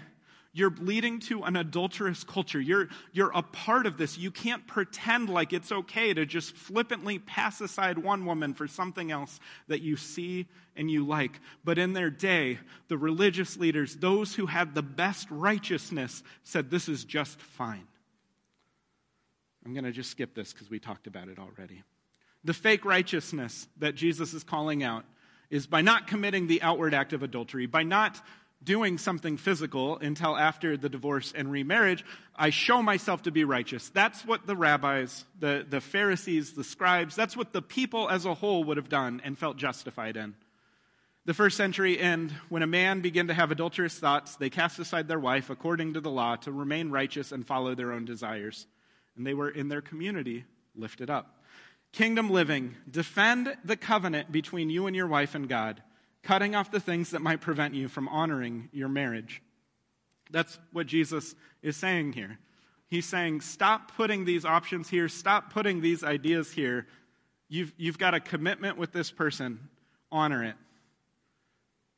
you're bleeding to an adulterous culture. You're, you're a part of this. You can't pretend like it's okay to just flippantly pass aside one woman for something else that you see and you like. But in their day, the religious leaders, those who had the best righteousness, said this is just fine. I'm going to just skip this because we talked about it already. The fake righteousness that Jesus is calling out is by not committing the outward act of adultery, by not doing something physical until after the divorce and remarriage, I show myself to be righteous. That's what the rabbis, the, the Pharisees, the scribes, that's what the people as a whole would have done and felt justified in. The first century end, when a man began to have adulterous thoughts, they cast aside their wife according to the law to remain righteous and follow their own desires. And they were in their community lifted up. Kingdom living, defend the covenant between you and your wife and God, cutting off the things that might prevent you from honoring your marriage. That's what Jesus is saying here. He's saying, stop putting these options here. Stop putting these ideas here. You've, you've got a commitment with this person. Honor it.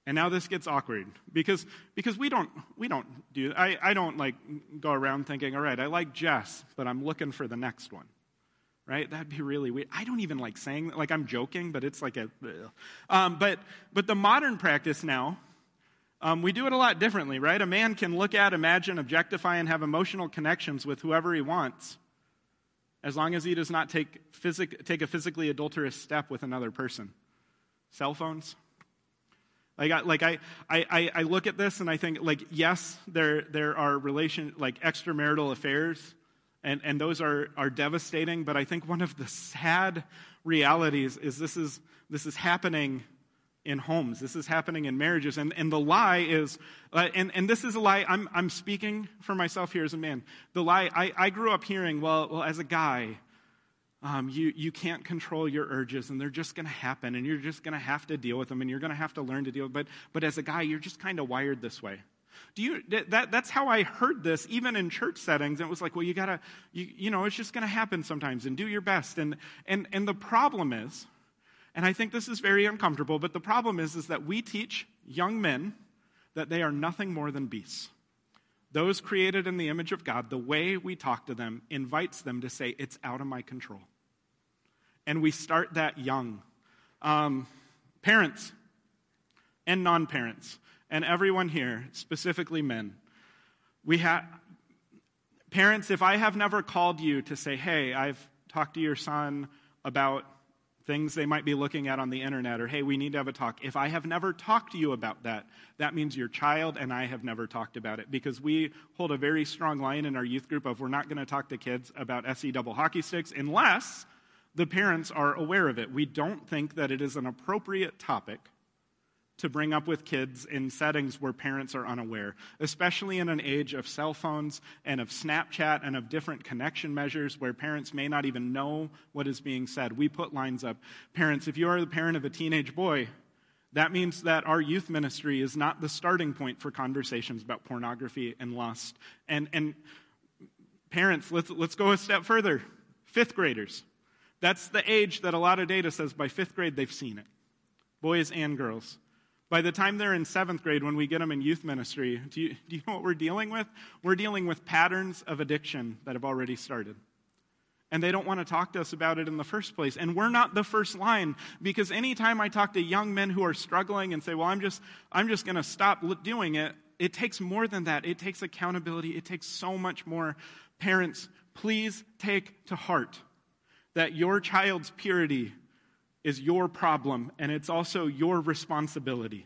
And now this gets awkward because because we don't we don't do I, I don't like go around thinking, all right, I like Jess, but I'm looking for the next one. Right? That'd be really weird. I don't even like saying that. Like, I'm joking, but it's like a... Um, but but the modern practice now, um, we do it a lot differently, right? A man can look at, imagine, objectify, and have emotional connections with whoever he wants, as long as he does not take physic- take a physically adulterous step with another person. Cell phones. Like, I, like I, I, I look at this and I think, like, yes, there there are relation like extramarital affairs. And and those are, are devastating, but I think one of the sad realities is this is this is happening in homes. This is happening in marriages. And and the lie is, uh, and, and this is a lie, I'm I'm speaking for myself here as a man. The lie, I, I grew up hearing, well, well as a guy, um, you, you can't control your urges, and they're just going to happen, and you're just going to have to deal with them, and you're going to have to learn to deal with them. But, but as a guy, you're just kind of wired this way. Do you that that's how I heard this even in church settings. It was like, well, you gotta you, you know, it's just gonna happen sometimes, and do your best. And and and the problem is, and I think this is very uncomfortable, but the problem is is that we teach young men that they are nothing more than beasts. Those created in the image of God, the way we talk to them invites them to say, it's out of my control. And we start that young. Um, parents and non-parents. And everyone here, specifically men, we have parents. If I have never called you to say, "Hey, I've talk to your son about things they might be looking at on the internet, or, hey, we need to have a talk. If I have never talked to you about that, that means your child and I have never talked about it, because we hold a very strong line in our youth group of we're not going to talk to kids about S E double hockey sticks unless the parents are aware of it. We don't think that it is an appropriate topic to bring up with kids in settings where parents are unaware, especially in an age of cell phones and of Snapchat and of different connection measures where parents may not even know what is being said. We put lines up. Parents, if you are the parent of a teenage boy, that means that our youth ministry is not the starting point for conversations about pornography and lust. And and parents, let's let's go a step further. Fifth graders. That's the age that a lot of data says by fifth grade they've seen it. Boys and girls. By the time they're in seventh grade, when we get them in youth ministry, do you, do you know what we're dealing with? We're dealing with patterns of addiction that have already started. And they don't want to talk to us about it in the first place. And we're not the first line, because anytime I talk to young men who are struggling and say, well, I'm just, I'm just going to stop doing it, it takes more than that. It takes accountability. It takes so much more. Parents, please take to heart that your child's purity is your problem, and it's also your responsibility.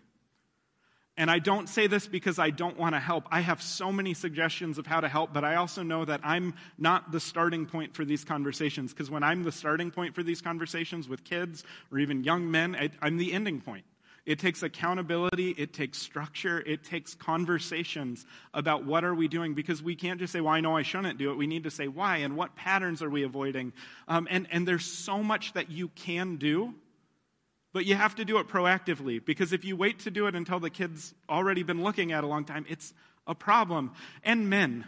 And I don't say this because I don't want to help. I have so many suggestions of how to help, but I also know that I'm not the starting point for these conversations, because when I'm the starting point for these conversations with kids or even young men, I, I'm the ending point. It takes accountability, it takes structure, it takes conversations about what are we doing, because we can't just say, well, I know I shouldn't do it. We need to say why and what patterns are we avoiding. Um, and, and there's so much that you can do, but you have to do it proactively, because if you wait to do it until the kid's already been looking at a long time, it's a problem. And men,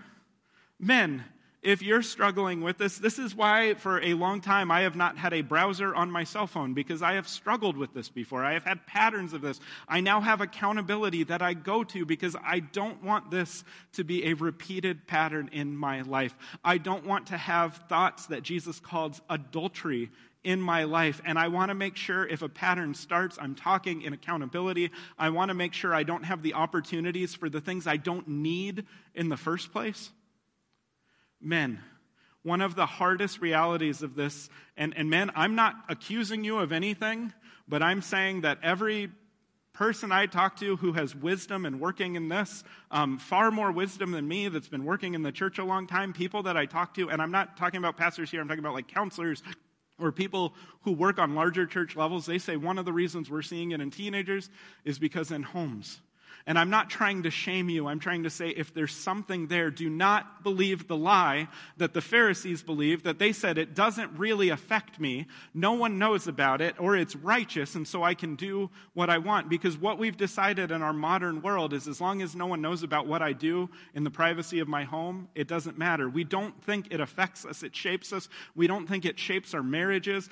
men, if you're struggling with this, this is why for a long time I have not had a browser on my cell phone, because I have struggled with this before. I have had patterns of this. I now have accountability that I go to, because I don't want this to be a repeated pattern in my life. I don't want to have thoughts that Jesus calls adultery in my life, and I want to make sure if a pattern starts, I'm talking in accountability. I want to make sure I don't have the opportunities for the things I don't need in the first place. Men, one of the hardest realities of this, and, and men, I'm not accusing you of anything, but I'm saying that every person I talk to who has wisdom and working in this, um, far more wisdom than me that's been working in the church a long time, people that I talk to, and I'm not talking about pastors here, I'm talking about like counselors or people who work on larger church levels, they say one of the reasons we're seeing it in teenagers is because in homes. And I'm not trying to shame you. I'm trying to say if there's something there, do not believe the lie that the Pharisees believed, that they said it doesn't really affect me, no one knows about it, or it's righteous, and so I can do what I want. Because what we've decided in our modern world is as long as no one knows about what I do in the privacy of my home, it doesn't matter. We don't think it affects us. It shapes us. We don't think it shapes our marriages.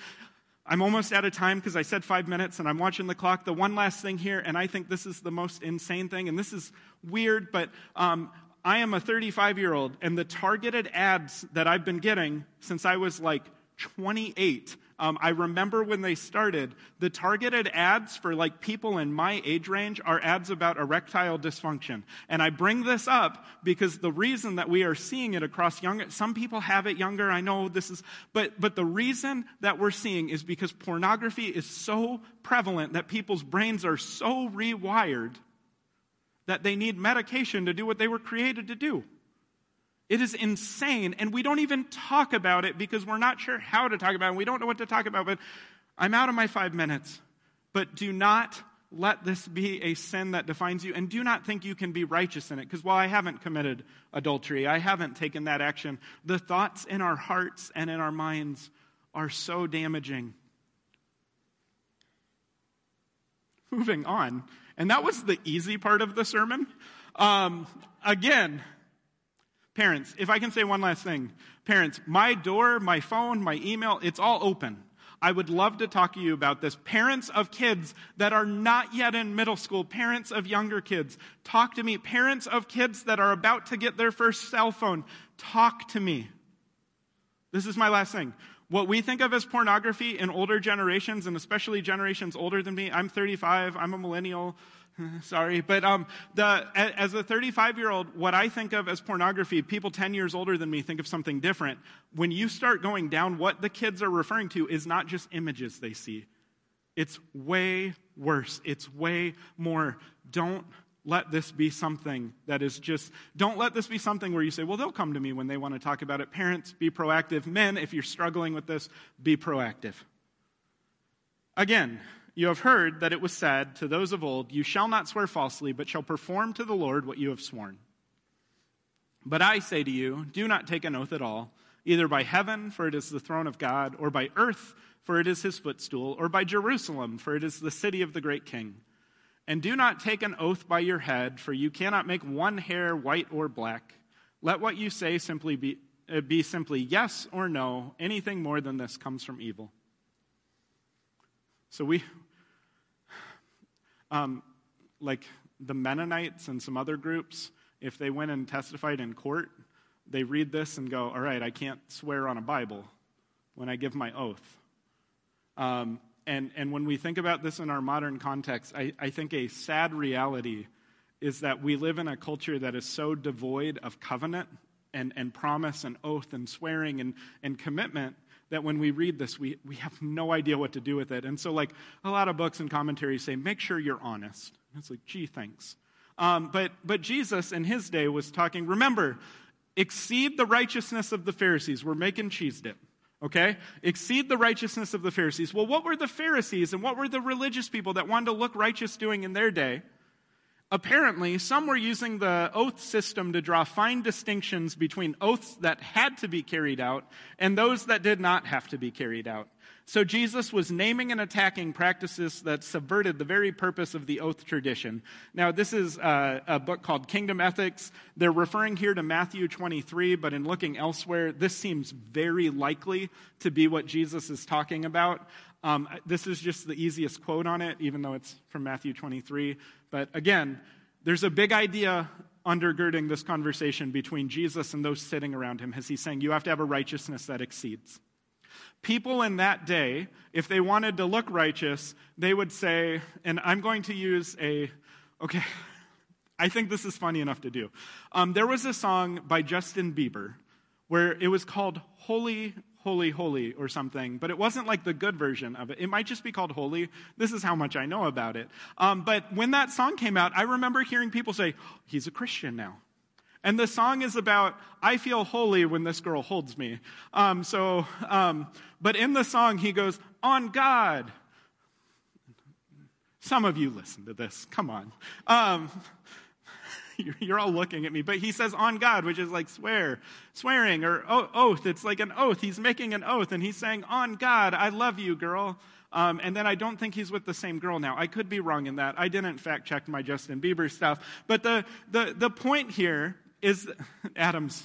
I'm almost out of time because I said five minutes and I'm watching the clock. The one last thing here, and I think this is the most insane thing, and this is weird, but um, I am a thirty-five-year-old, and the targeted ads that I've been getting since I was like twenty-eight, um, I remember when they started, the targeted ads for like people in my age range are ads about erectile dysfunction. And I bring this up because the reason that we are seeing it across younger, some people have it younger, I know this is, but but the reason that we're seeing is because pornography is so prevalent that people's brains are so rewired that they need medication to do what they were created to do. It is insane, and we don't even talk about it because we're not sure how to talk about it, and we don't know what to talk about, but I'm out of my five minutes. But do not let this be a sin that defines you, and do not think you can be righteous in it, because while I haven't committed adultery, I haven't taken that action, the thoughts in our hearts and in our minds are so damaging. Moving on, and that was the easy part of the sermon. Um, again... Parents, if I can say one last thing. Parents, my door, my phone, my email, it's all open. I would love to talk to you about this. Parents of kids that are not yet in middle school, parents of younger kids, talk to me. Parents of kids that are about to get their first cell phone, talk to me. This is my last thing. What we think of as pornography in older generations, and especially generations older than me, I'm thirty-five, I'm a millennial, sorry, but um, the as a thirty-five-year-old, what I think of as pornography, people ten years older than me think of something different. When you start going down, what the kids are referring to is not just images they see. It's way worse. It's way more. Don't let this be something that is just, don't let this be something where you say, well, they'll come to me when they want to talk about it. Parents, be proactive. Men, if you're struggling with this, be proactive. Again, you have heard that it was said to those of old, you shall not swear falsely, but shall perform to the Lord what you have sworn. But I say to you, do not take an oath at all, either by heaven, for it is the throne of God, or by earth, for it is his footstool, or by Jerusalem, for it is the city of the great king. And do not take an oath by your head, for you cannot make one hair white or black. Let what you say simply be, uh, be simply yes or no. Anything more than this comes from evil. So we, um, like the Mennonites and some other groups, if they went and testified in court, they read this and go, all right, I can't swear on a Bible when I give my oath. Um And and when we think about this in our modern context, I, I think a sad reality is that we live in a culture that is so devoid of covenant and, and promise and oath and swearing and, and commitment that when we read this, we, we have no idea what to do with it. And so, like, a lot of books and commentaries say, make sure you're honest. And it's like, gee, thanks. Um, but but Jesus in his day was talking, remember, exceed the righteousness of the Pharisees. We're making cheese dip. Okay? Exceed the righteousness of the Pharisees. Well, what were the Pharisees and what were the religious people that wanted to look righteous doing in their day? Apparently, some were using the oath system to draw fine distinctions between oaths that had to be carried out and those that did not have to be carried out. So Jesus was naming and attacking practices that subverted the very purpose of the oath tradition. Now, this is a, a book called Kingdom Ethics. They're referring here to Matthew twenty-three, but in looking elsewhere, this seems very likely to be what Jesus is talking about. Um, this is just the easiest quote on it, even though it's from Matthew twenty-three. But again, there's a big idea undergirding this conversation between Jesus and those sitting around him, as he's saying, you have to have a righteousness that exceeds. People in that day, if they wanted to look righteous, they would say, and I'm going to use a, okay, I think this is funny enough to do. Um, there was a song by Justin Bieber where it was called Holy, Holy, Holy or something, but it wasn't like the good version of it. It might just be called Holy. This is how much I know about it. Um, but when that song came out, I remember hearing people say, he's a Christian now. And the song is about, I feel holy when this girl holds me. Um, so, um, but in the song, he goes, on God. Some of you listen to this. Come on. Um, you're, you're all looking at me. But he says, on God, which is like swear, swearing or oath. It's like an oath. He's making an oath. And he's saying, on God, I love you, girl. Um, and then I don't think he's with the same girl now. I could be wrong in that. I didn't fact check my Justin Bieber stuff. But the, the, the point here is, Adam's,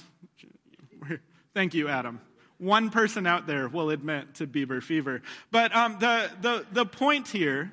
thank you, Adam. One person out there will admit to Bieber fever. But um, the, the, the point here,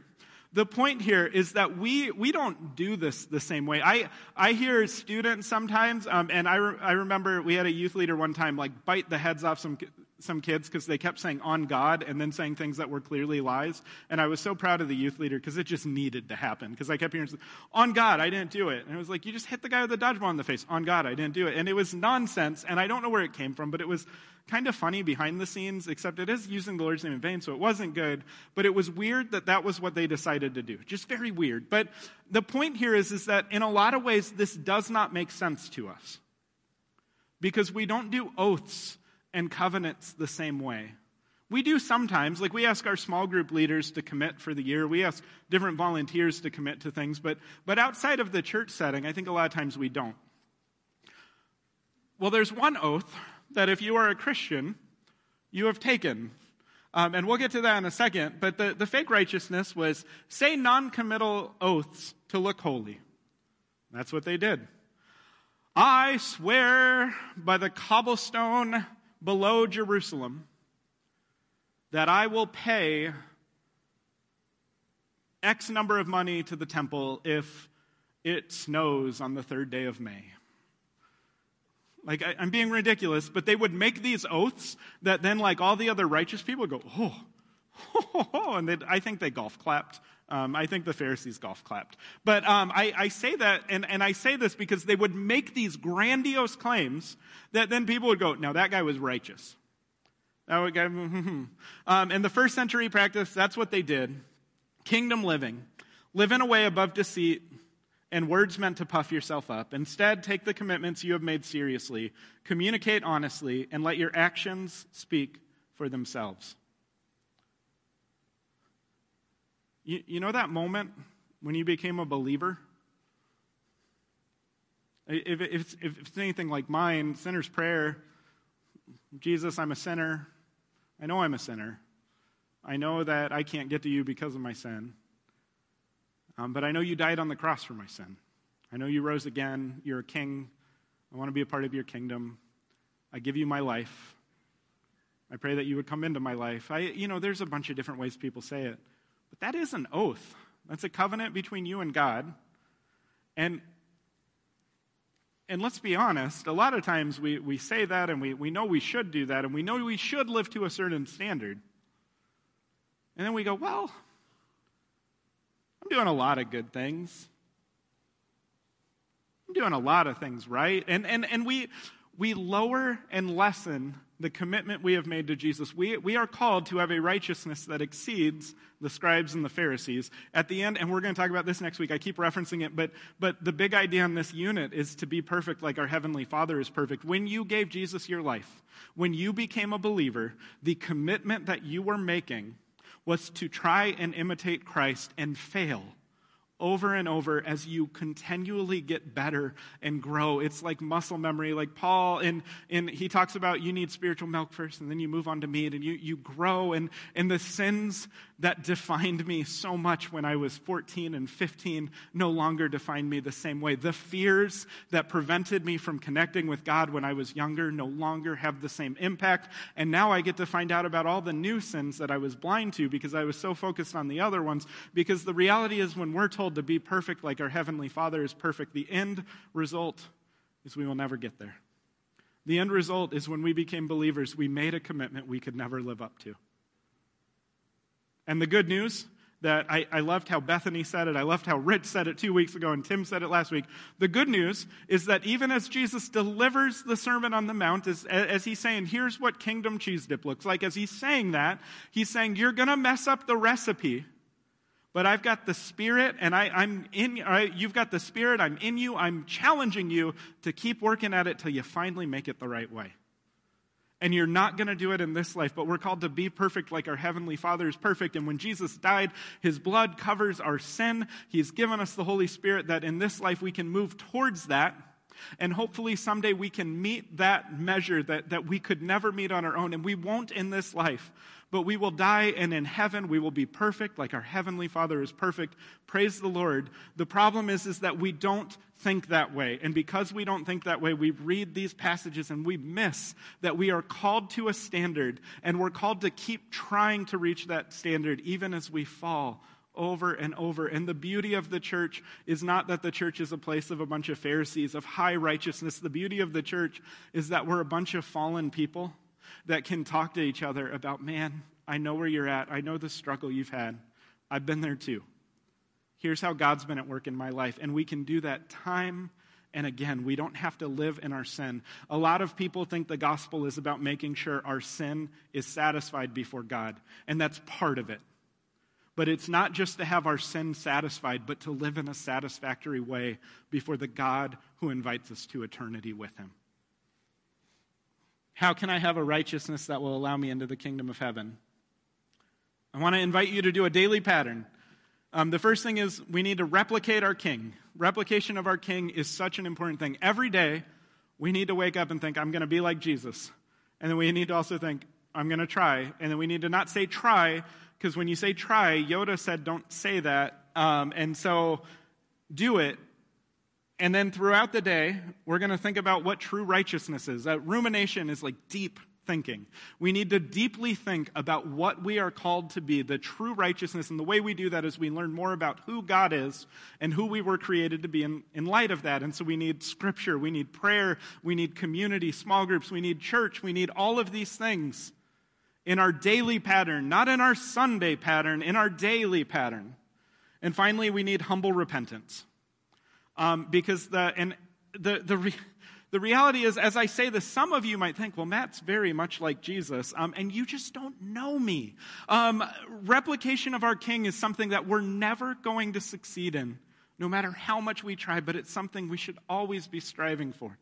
the point here is that we, we don't do this the same way. I, I hear students sometimes, um, and I, re- I remember we had a youth leader one time, like, bite the heads off some some kids because they kept saying on God and then saying things that were clearly lies. And I was so proud of the youth leader because it just needed to happen because I kept hearing, on God, I didn't do it. And it was like, you just hit the guy with the dodgeball in the face. On God, I didn't do it. And it was nonsense. And I don't know where it came from, but it was kind of funny behind the scenes, except it is using the Lord's name in vain, so it wasn't good. But it was weird that that was what they decided to do. Just very weird. But the point here is, is that in a lot of ways, this does not make sense to us because we don't do oaths and covenants the same way. We do sometimes, like we ask our small group leaders to commit for the year. We ask different volunteers to commit to things. But but outside of the church setting, I think a lot of times we don't. Well, there's one oath that if you are a Christian, you have taken. Um, and we'll get to that in a second. But the, the fake righteousness was say non-committal oaths to look holy. That's what they did. I swear by the cobblestone below Jerusalem, that I will pay X number of money to the temple if it snows on the third day of May. Like, I, I'm being ridiculous, but they would make these oaths that then, like, all the other righteous people would go, oh, oh, oh, oh, and I think they golf clapped. Um, I think the Pharisees golf clapped. But um, I, I say that, and, and I say this because they would make these grandiose claims that then people would go, now that guy was righteous. That guy, um, in the first century practice, that's what they did. Kingdom living. Live in a way above deceit and words meant to puff yourself up. Instead, take the commitments you have made seriously, communicate honestly, and let your actions speak for themselves. You, you know that moment when you became a believer? If, if, it's, if it's anything like mine, sinner's prayer, Jesus, I'm a sinner. I know I'm a sinner. I know that I can't get to you because of my sin. Um, but I know you died on the cross for my sin. I know you rose again. You're a king. I want to be a part of your kingdom. I give you my life. I pray that you would come into my life. I, you know, there's a bunch of different ways people say it. But that is an oath. That's a covenant between you and God. And and let's be honest, a lot of times we, we say that and we, we know we should do that and we know we should live to a certain standard. And then we go, well, I'm doing a lot of good things. I'm doing a lot of things right. And and and we we lower and lessen the commitment we have made to Jesus. We we are called to have a righteousness that exceeds the scribes and the Pharisees. At the end, and we're going to talk about this next week. I keep referencing it, but but the big idea in this unit is to be perfect like our Heavenly Father is perfect. When you gave Jesus your life, when you became a believer, the commitment that you were making was to try and imitate Christ and fail over and over as you continually get better and grow. It's like muscle memory, like Paul, and, and he talks about you need spiritual milk first, and then you move on to meat, and you, you grow. And, and the sins that defined me so much when I was fourteen and fifteen no longer define me the same way. The fears that prevented me from connecting with God when I was younger no longer have the same impact. And now I get to find out about all the new sins that I was blind to because I was so focused on the other ones. Because the reality is when we're told to be perfect like our Heavenly Father is perfect, the end result is we will never get there. The end result is when we became believers, we made a commitment we could never live up to. And the good news that I, I loved how Bethany said it, I loved how Rich said it two weeks ago, and Tim said it last week. The good news is that even as Jesus delivers the Sermon on the Mount, as, as he's saying, here's what kingdom cheese dip looks like, as he's saying that, he's saying, you're going to mess up the recipe, but I've got the Spirit, and I, I'm in. I, you've got the Spirit, I'm in you, I'm challenging you to keep working at it till you finally make it the right way. And you're not going to do it in this life, but we're called to be perfect like our Heavenly Father is perfect. And when Jesus died, His blood covers our sin. He's given us the Holy Spirit that in this life we can move towards that. And hopefully someday we can meet that measure that, that we could never meet on our own. And we won't in this life, but we will die, and in heaven we will be perfect like our Heavenly Father is perfect. Praise the Lord. The problem is, is that we don't think that way. And because we don't think that way, we read these passages and we miss that we are called to a standard, and we're called to keep trying to reach that standard even as we fall over and over. And the beauty of the church is not that the church is a place of a bunch of Pharisees of high righteousness. The beauty of the church is that we're a bunch of fallen people that can talk to each other about, man, I know where you're at. I know the struggle you've had. I've been there too. Here's how God's been at work in my life. And we can do that time and again. We don't have to live in our sin. A lot of people think the gospel is about making sure our sin is satisfied before God. And that's part of it. But it's not just to have our sin satisfied, but to live in a satisfactory way before the God who invites us to eternity with Him. How can I have a righteousness that will allow me into the kingdom of heaven? I want to invite you to do a daily pattern. Um, the first thing is we need to replicate our King. Replication of our King is such an important thing. Every day, we need to wake up and think, I'm going to be like Jesus. And then we need to also think, I'm going to try. And then we need to not say try, because when you say try, Yoda said don't say that. Um, and so do it. And then throughout the day, we're going to think about what true righteousness is. That rumination is like deep thinking. We need to deeply think about what we are called to be, the true righteousness. And the way we do that is we learn more about who God is and who we were created to be in, in light of that. And so we need scripture, we need prayer, we need community, small groups, we need church, we need all of these things in our daily pattern, not in our Sunday pattern, in our daily pattern. And finally, we need humble repentance. Um, because the, and the, the, re- The reality is, as I say this, some of you might think, well, Matt's very much like Jesus, um, and you just don't know me. Um, replication of our King is something that we're never going to succeed in, no matter how much we try, but it's something we should always be striving for.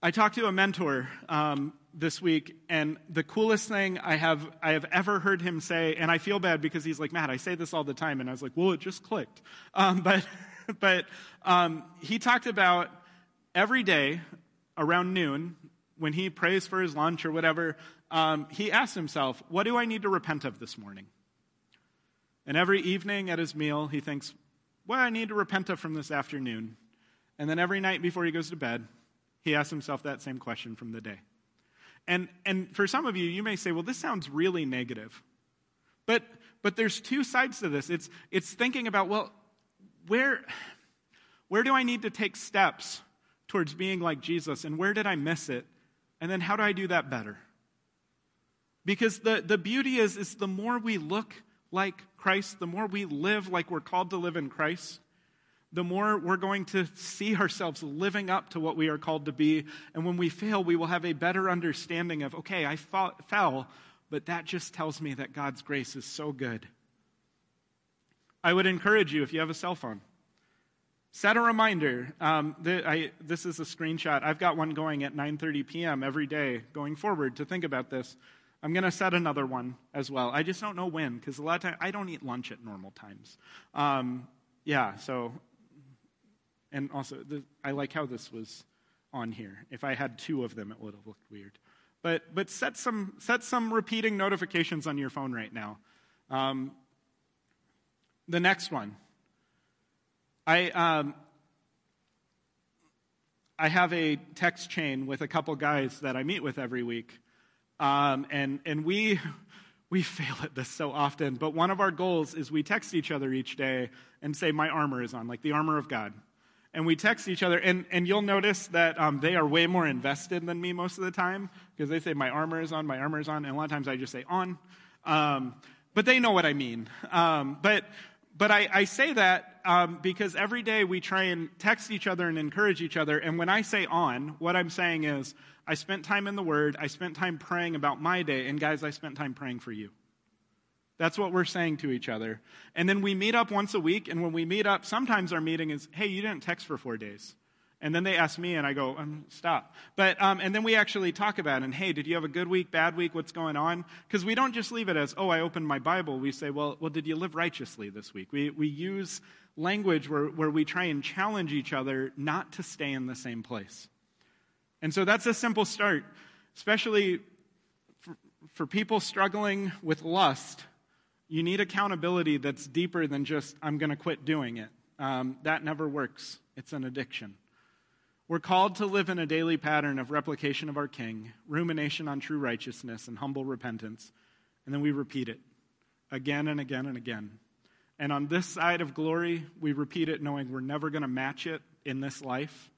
I talked to a mentor um, this week, and the coolest thing I have I have ever heard him say, and I feel bad because he's like, Matt, I say this all the time, and I was like, well, it just clicked. Um, but... But um, he talked about every day around noon, when he prays for his lunch or whatever, um, he asks himself, what do I need to repent of this morning? And every evening at his meal, he thinks, what do I need to repent of from this afternoon? And then every night before he goes to bed, he asks himself that same question from the day. And and for some of you, you may say, well, this sounds really negative. But but there's two sides to this. It's it's thinking about, well, Where where do I need to take steps towards being like Jesus, and where did I miss it? And then how do I do that better? Because the, the beauty is, is the more we look like Christ, the more we live like we're called to live in Christ, the more we're going to see ourselves living up to what we are called to be. And when we fail, we will have a better understanding of, okay, I fought, fell, but that just tells me that God's grace is so good. I would encourage you, if you have a cell phone, set a reminder. Um, the, I, this is a screenshot. I've got one going at nine thirty p.m. every day going forward to think about this. I'm going to set another one as well. I just don't know when, because a lot of times I don't eat lunch at normal times. Um, yeah, so, and also the, I like how this was on here. If I had two of them, it would have looked weird. But but set some set some repeating notifications on your phone right now. Um The next one, I um, I have a text chain with a couple guys that I meet with every week, um, and and we we fail at this so often. But one of our goals is we text each other each day and say, "My armor is on," like the armor of God, and we text each other. and And you'll notice that um, they are way more invested than me most of the time, because they say, "My armor is on," "My armor is on," and a lot of times I just say "on," um, but they know what I mean. Um, but But I, I say that um, because every day we try and text each other and encourage each other. And when I say on, what I'm saying is I spent time in the Word. I spent time praying about my day. And guys, I spent time praying for you. That's what we're saying to each other. And then we meet up once a week. And when we meet up, sometimes our meeting is, hey, you didn't text for four days. And then they ask me and I go, um, stop. But um, and then we actually talk about it. And hey, did you have a good week, bad week? What's going on? Because we don't just leave it as, oh, I opened my Bible. We say, well, well, did you live righteously this week? We we use language where, where we try and challenge each other not to stay in the same place. And so that's a simple start, especially for, for people struggling with lust. You need accountability that's deeper than just, I'm going to quit doing it. Um, that never works. It's an addiction. We're called to live in a daily pattern of replication of our King, rumination on true righteousness, and humble repentance. And then we repeat it again and again and again. And on this side of glory, we repeat it knowing we're never going to match it in this life.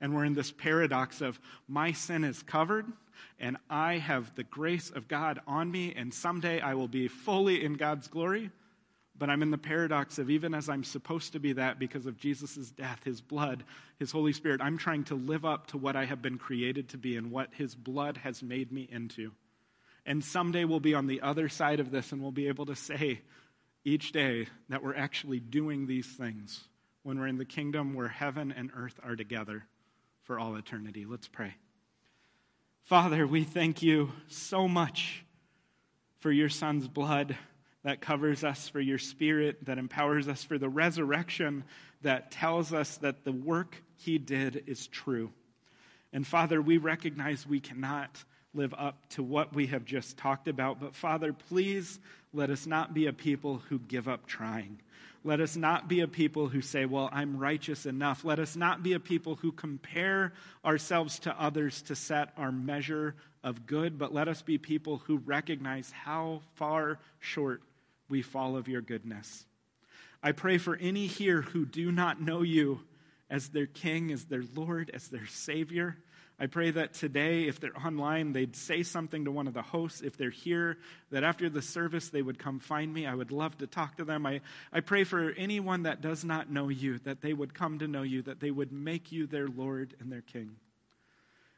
And we're in this paradox of my sin is covered, and I have the grace of God on me, and someday I will be fully in God's glory. But I'm in the paradox of even as I'm supposed to be that because of Jesus' death, his blood, his Holy Spirit, I'm trying to live up to what I have been created to be and what his blood has made me into. And someday we'll be on the other side of this and we'll be able to say each day that we're actually doing these things when we're in the kingdom where heaven and earth are together for all eternity. Let's pray. Father, we thank you so much for your Son's blood that covers us, for your Spirit that empowers us, for the resurrection that tells us that the work he did is true. And Father, we recognize we cannot live up to what we have just talked about, but Father, please let us not be a people who give up trying. Let us not be a people who say, well, I'm righteous enough. Let us not be a people who compare ourselves to others to set our measure of good, but let us be people who recognize how far short we fall of your goodness. I pray for any here who do not know you as their King, as their Lord, as their Savior. I pray that today, if they're online, they'd say something to one of the hosts. If they're here, that after the service, they would come find me. I would love to talk to them. I, I pray for anyone that does not know you, that they would come to know you, that they would make you their Lord and their King.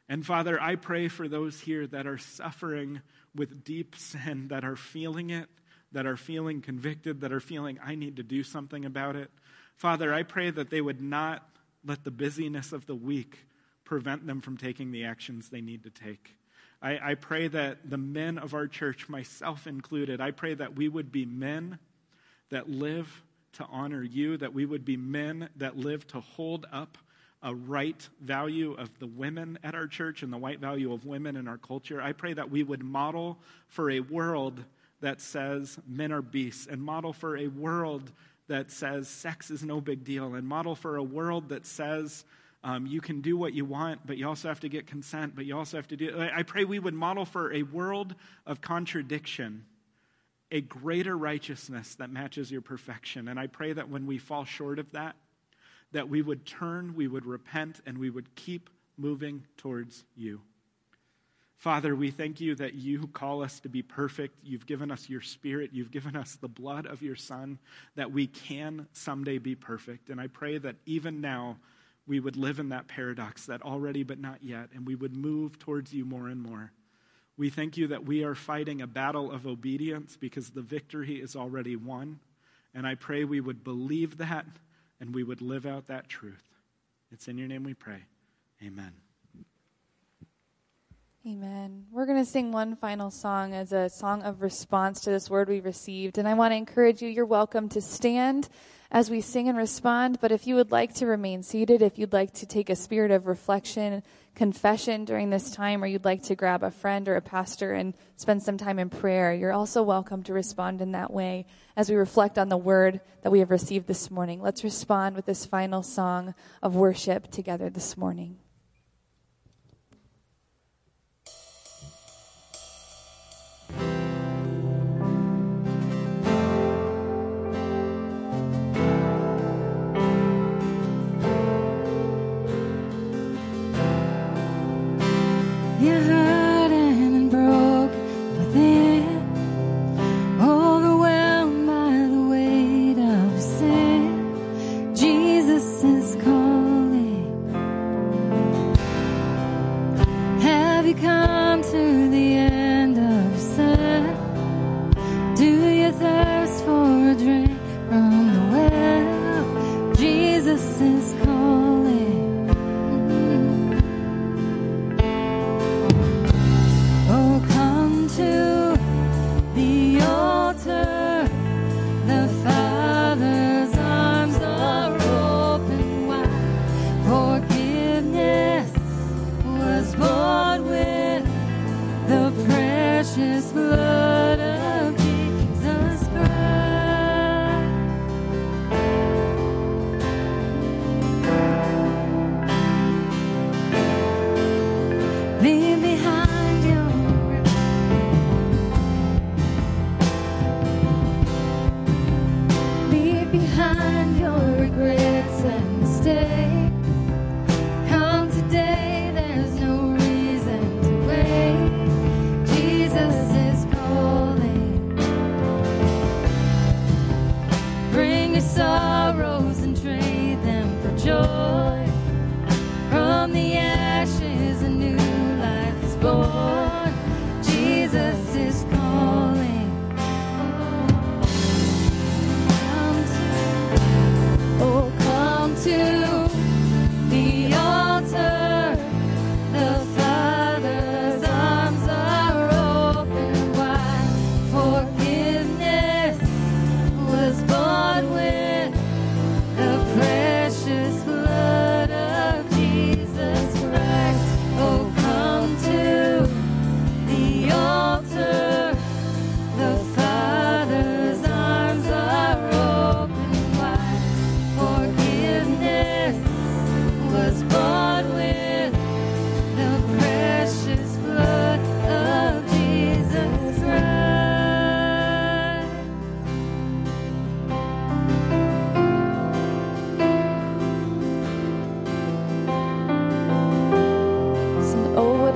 And Father, I pray for those here that are suffering with deep sin, that are feeling it, that are feeling convicted, that are feeling, I need to do something about it. Father, I pray that they would not let the busyness of the week prevent them from taking the actions they need to take. I, I pray that the men of our church, myself included, I pray that we would be men that live to honor you, that we would be men that live to hold up a right value of the women at our church and the right value of women in our culture. I pray that we would model for a world that says men are beasts, and model for a world that says sex is no big deal, and model for a world that says Um, you can do what you want, but you also have to get consent, but you also have to do... I pray we would model for a world of contradiction, a greater righteousness that matches your perfection. And I pray that when we fall short of that, that we would turn, we would repent, and we would keep moving towards you. Father, we thank you that you call us to be perfect. You've given us your Spirit. You've given us the blood of your Son, that we can someday be perfect. And I pray that even now, we would live in that paradox, that already but not yet, and we would move towards you more and more. We thank you that we are fighting a battle of obedience because the victory is already won, and I pray we would believe that and we would live out that truth. It's in your name we pray. Amen. Amen. We're going to sing one final song as a song of response to this word we received, and I want to encourage you, you're welcome to stand as we sing and respond, but if you would like to remain seated, if you'd like to take a spirit of reflection, confession during this time, or you'd like to grab a friend or a pastor and spend some time in prayer, you're also welcome to respond in that way as we reflect on the word that we have received this morning. Let's respond with this final song of worship together this morning.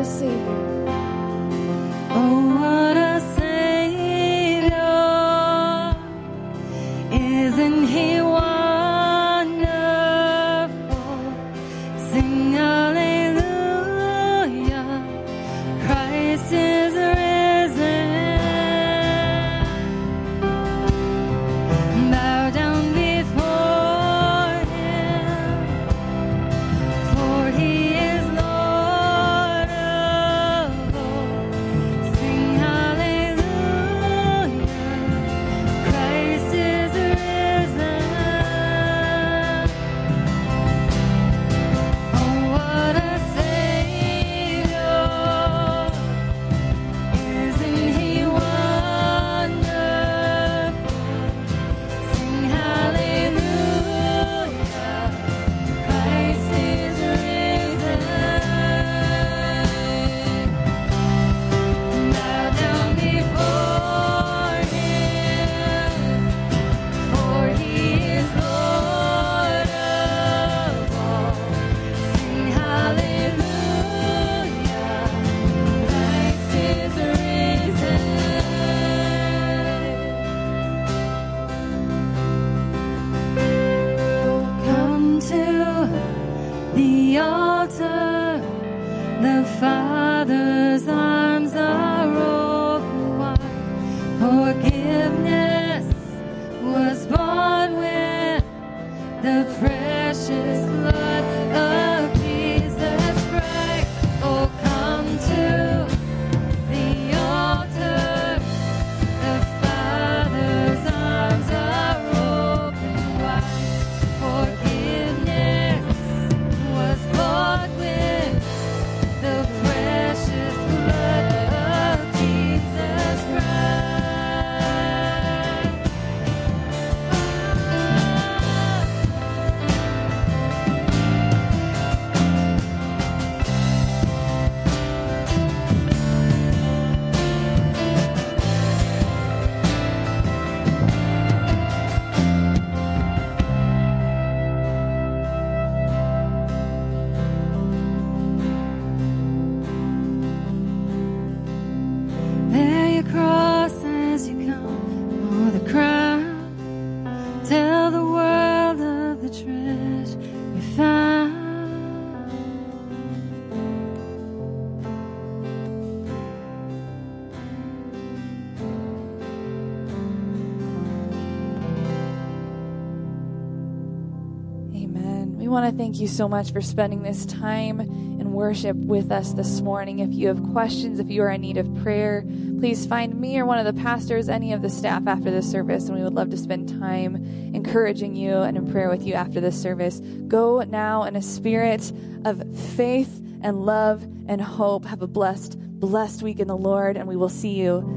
to Savior. Oh, what a Savior. Isn't He wonderful? Sing hallelujah. Christ is risen. Bow down before Him, for He is Lord of all. Sing hallelujah. Christ is risen. Oh, what a Savior. Isn't He wonderful? Sing hallelujah, Christ is risen. Bow down before Him, for He is Lord of all. Sing hallelujah, Christ is risen. Come to the altar, the Father's arms are open wide. Forgiveness was born with the precious blood of Jesus Christ. Oh, come to the altar. The Father's arms are open wide. Forgiveness was bought with the precious blood of Jesus Christ. Bear your cross as you come for the crown. Tell the world of the treasure you found. Amen. We want to thank you so much for spending this time worship with us this morning. If you have questions, if you are in need of prayer, please find me or one of the pastors, any of the staff after this service, and we would love to spend time encouraging you and in prayer with you after this service. Go now in a spirit of faith and love and hope. Have a blessed, blessed week in the Lord, and we will see you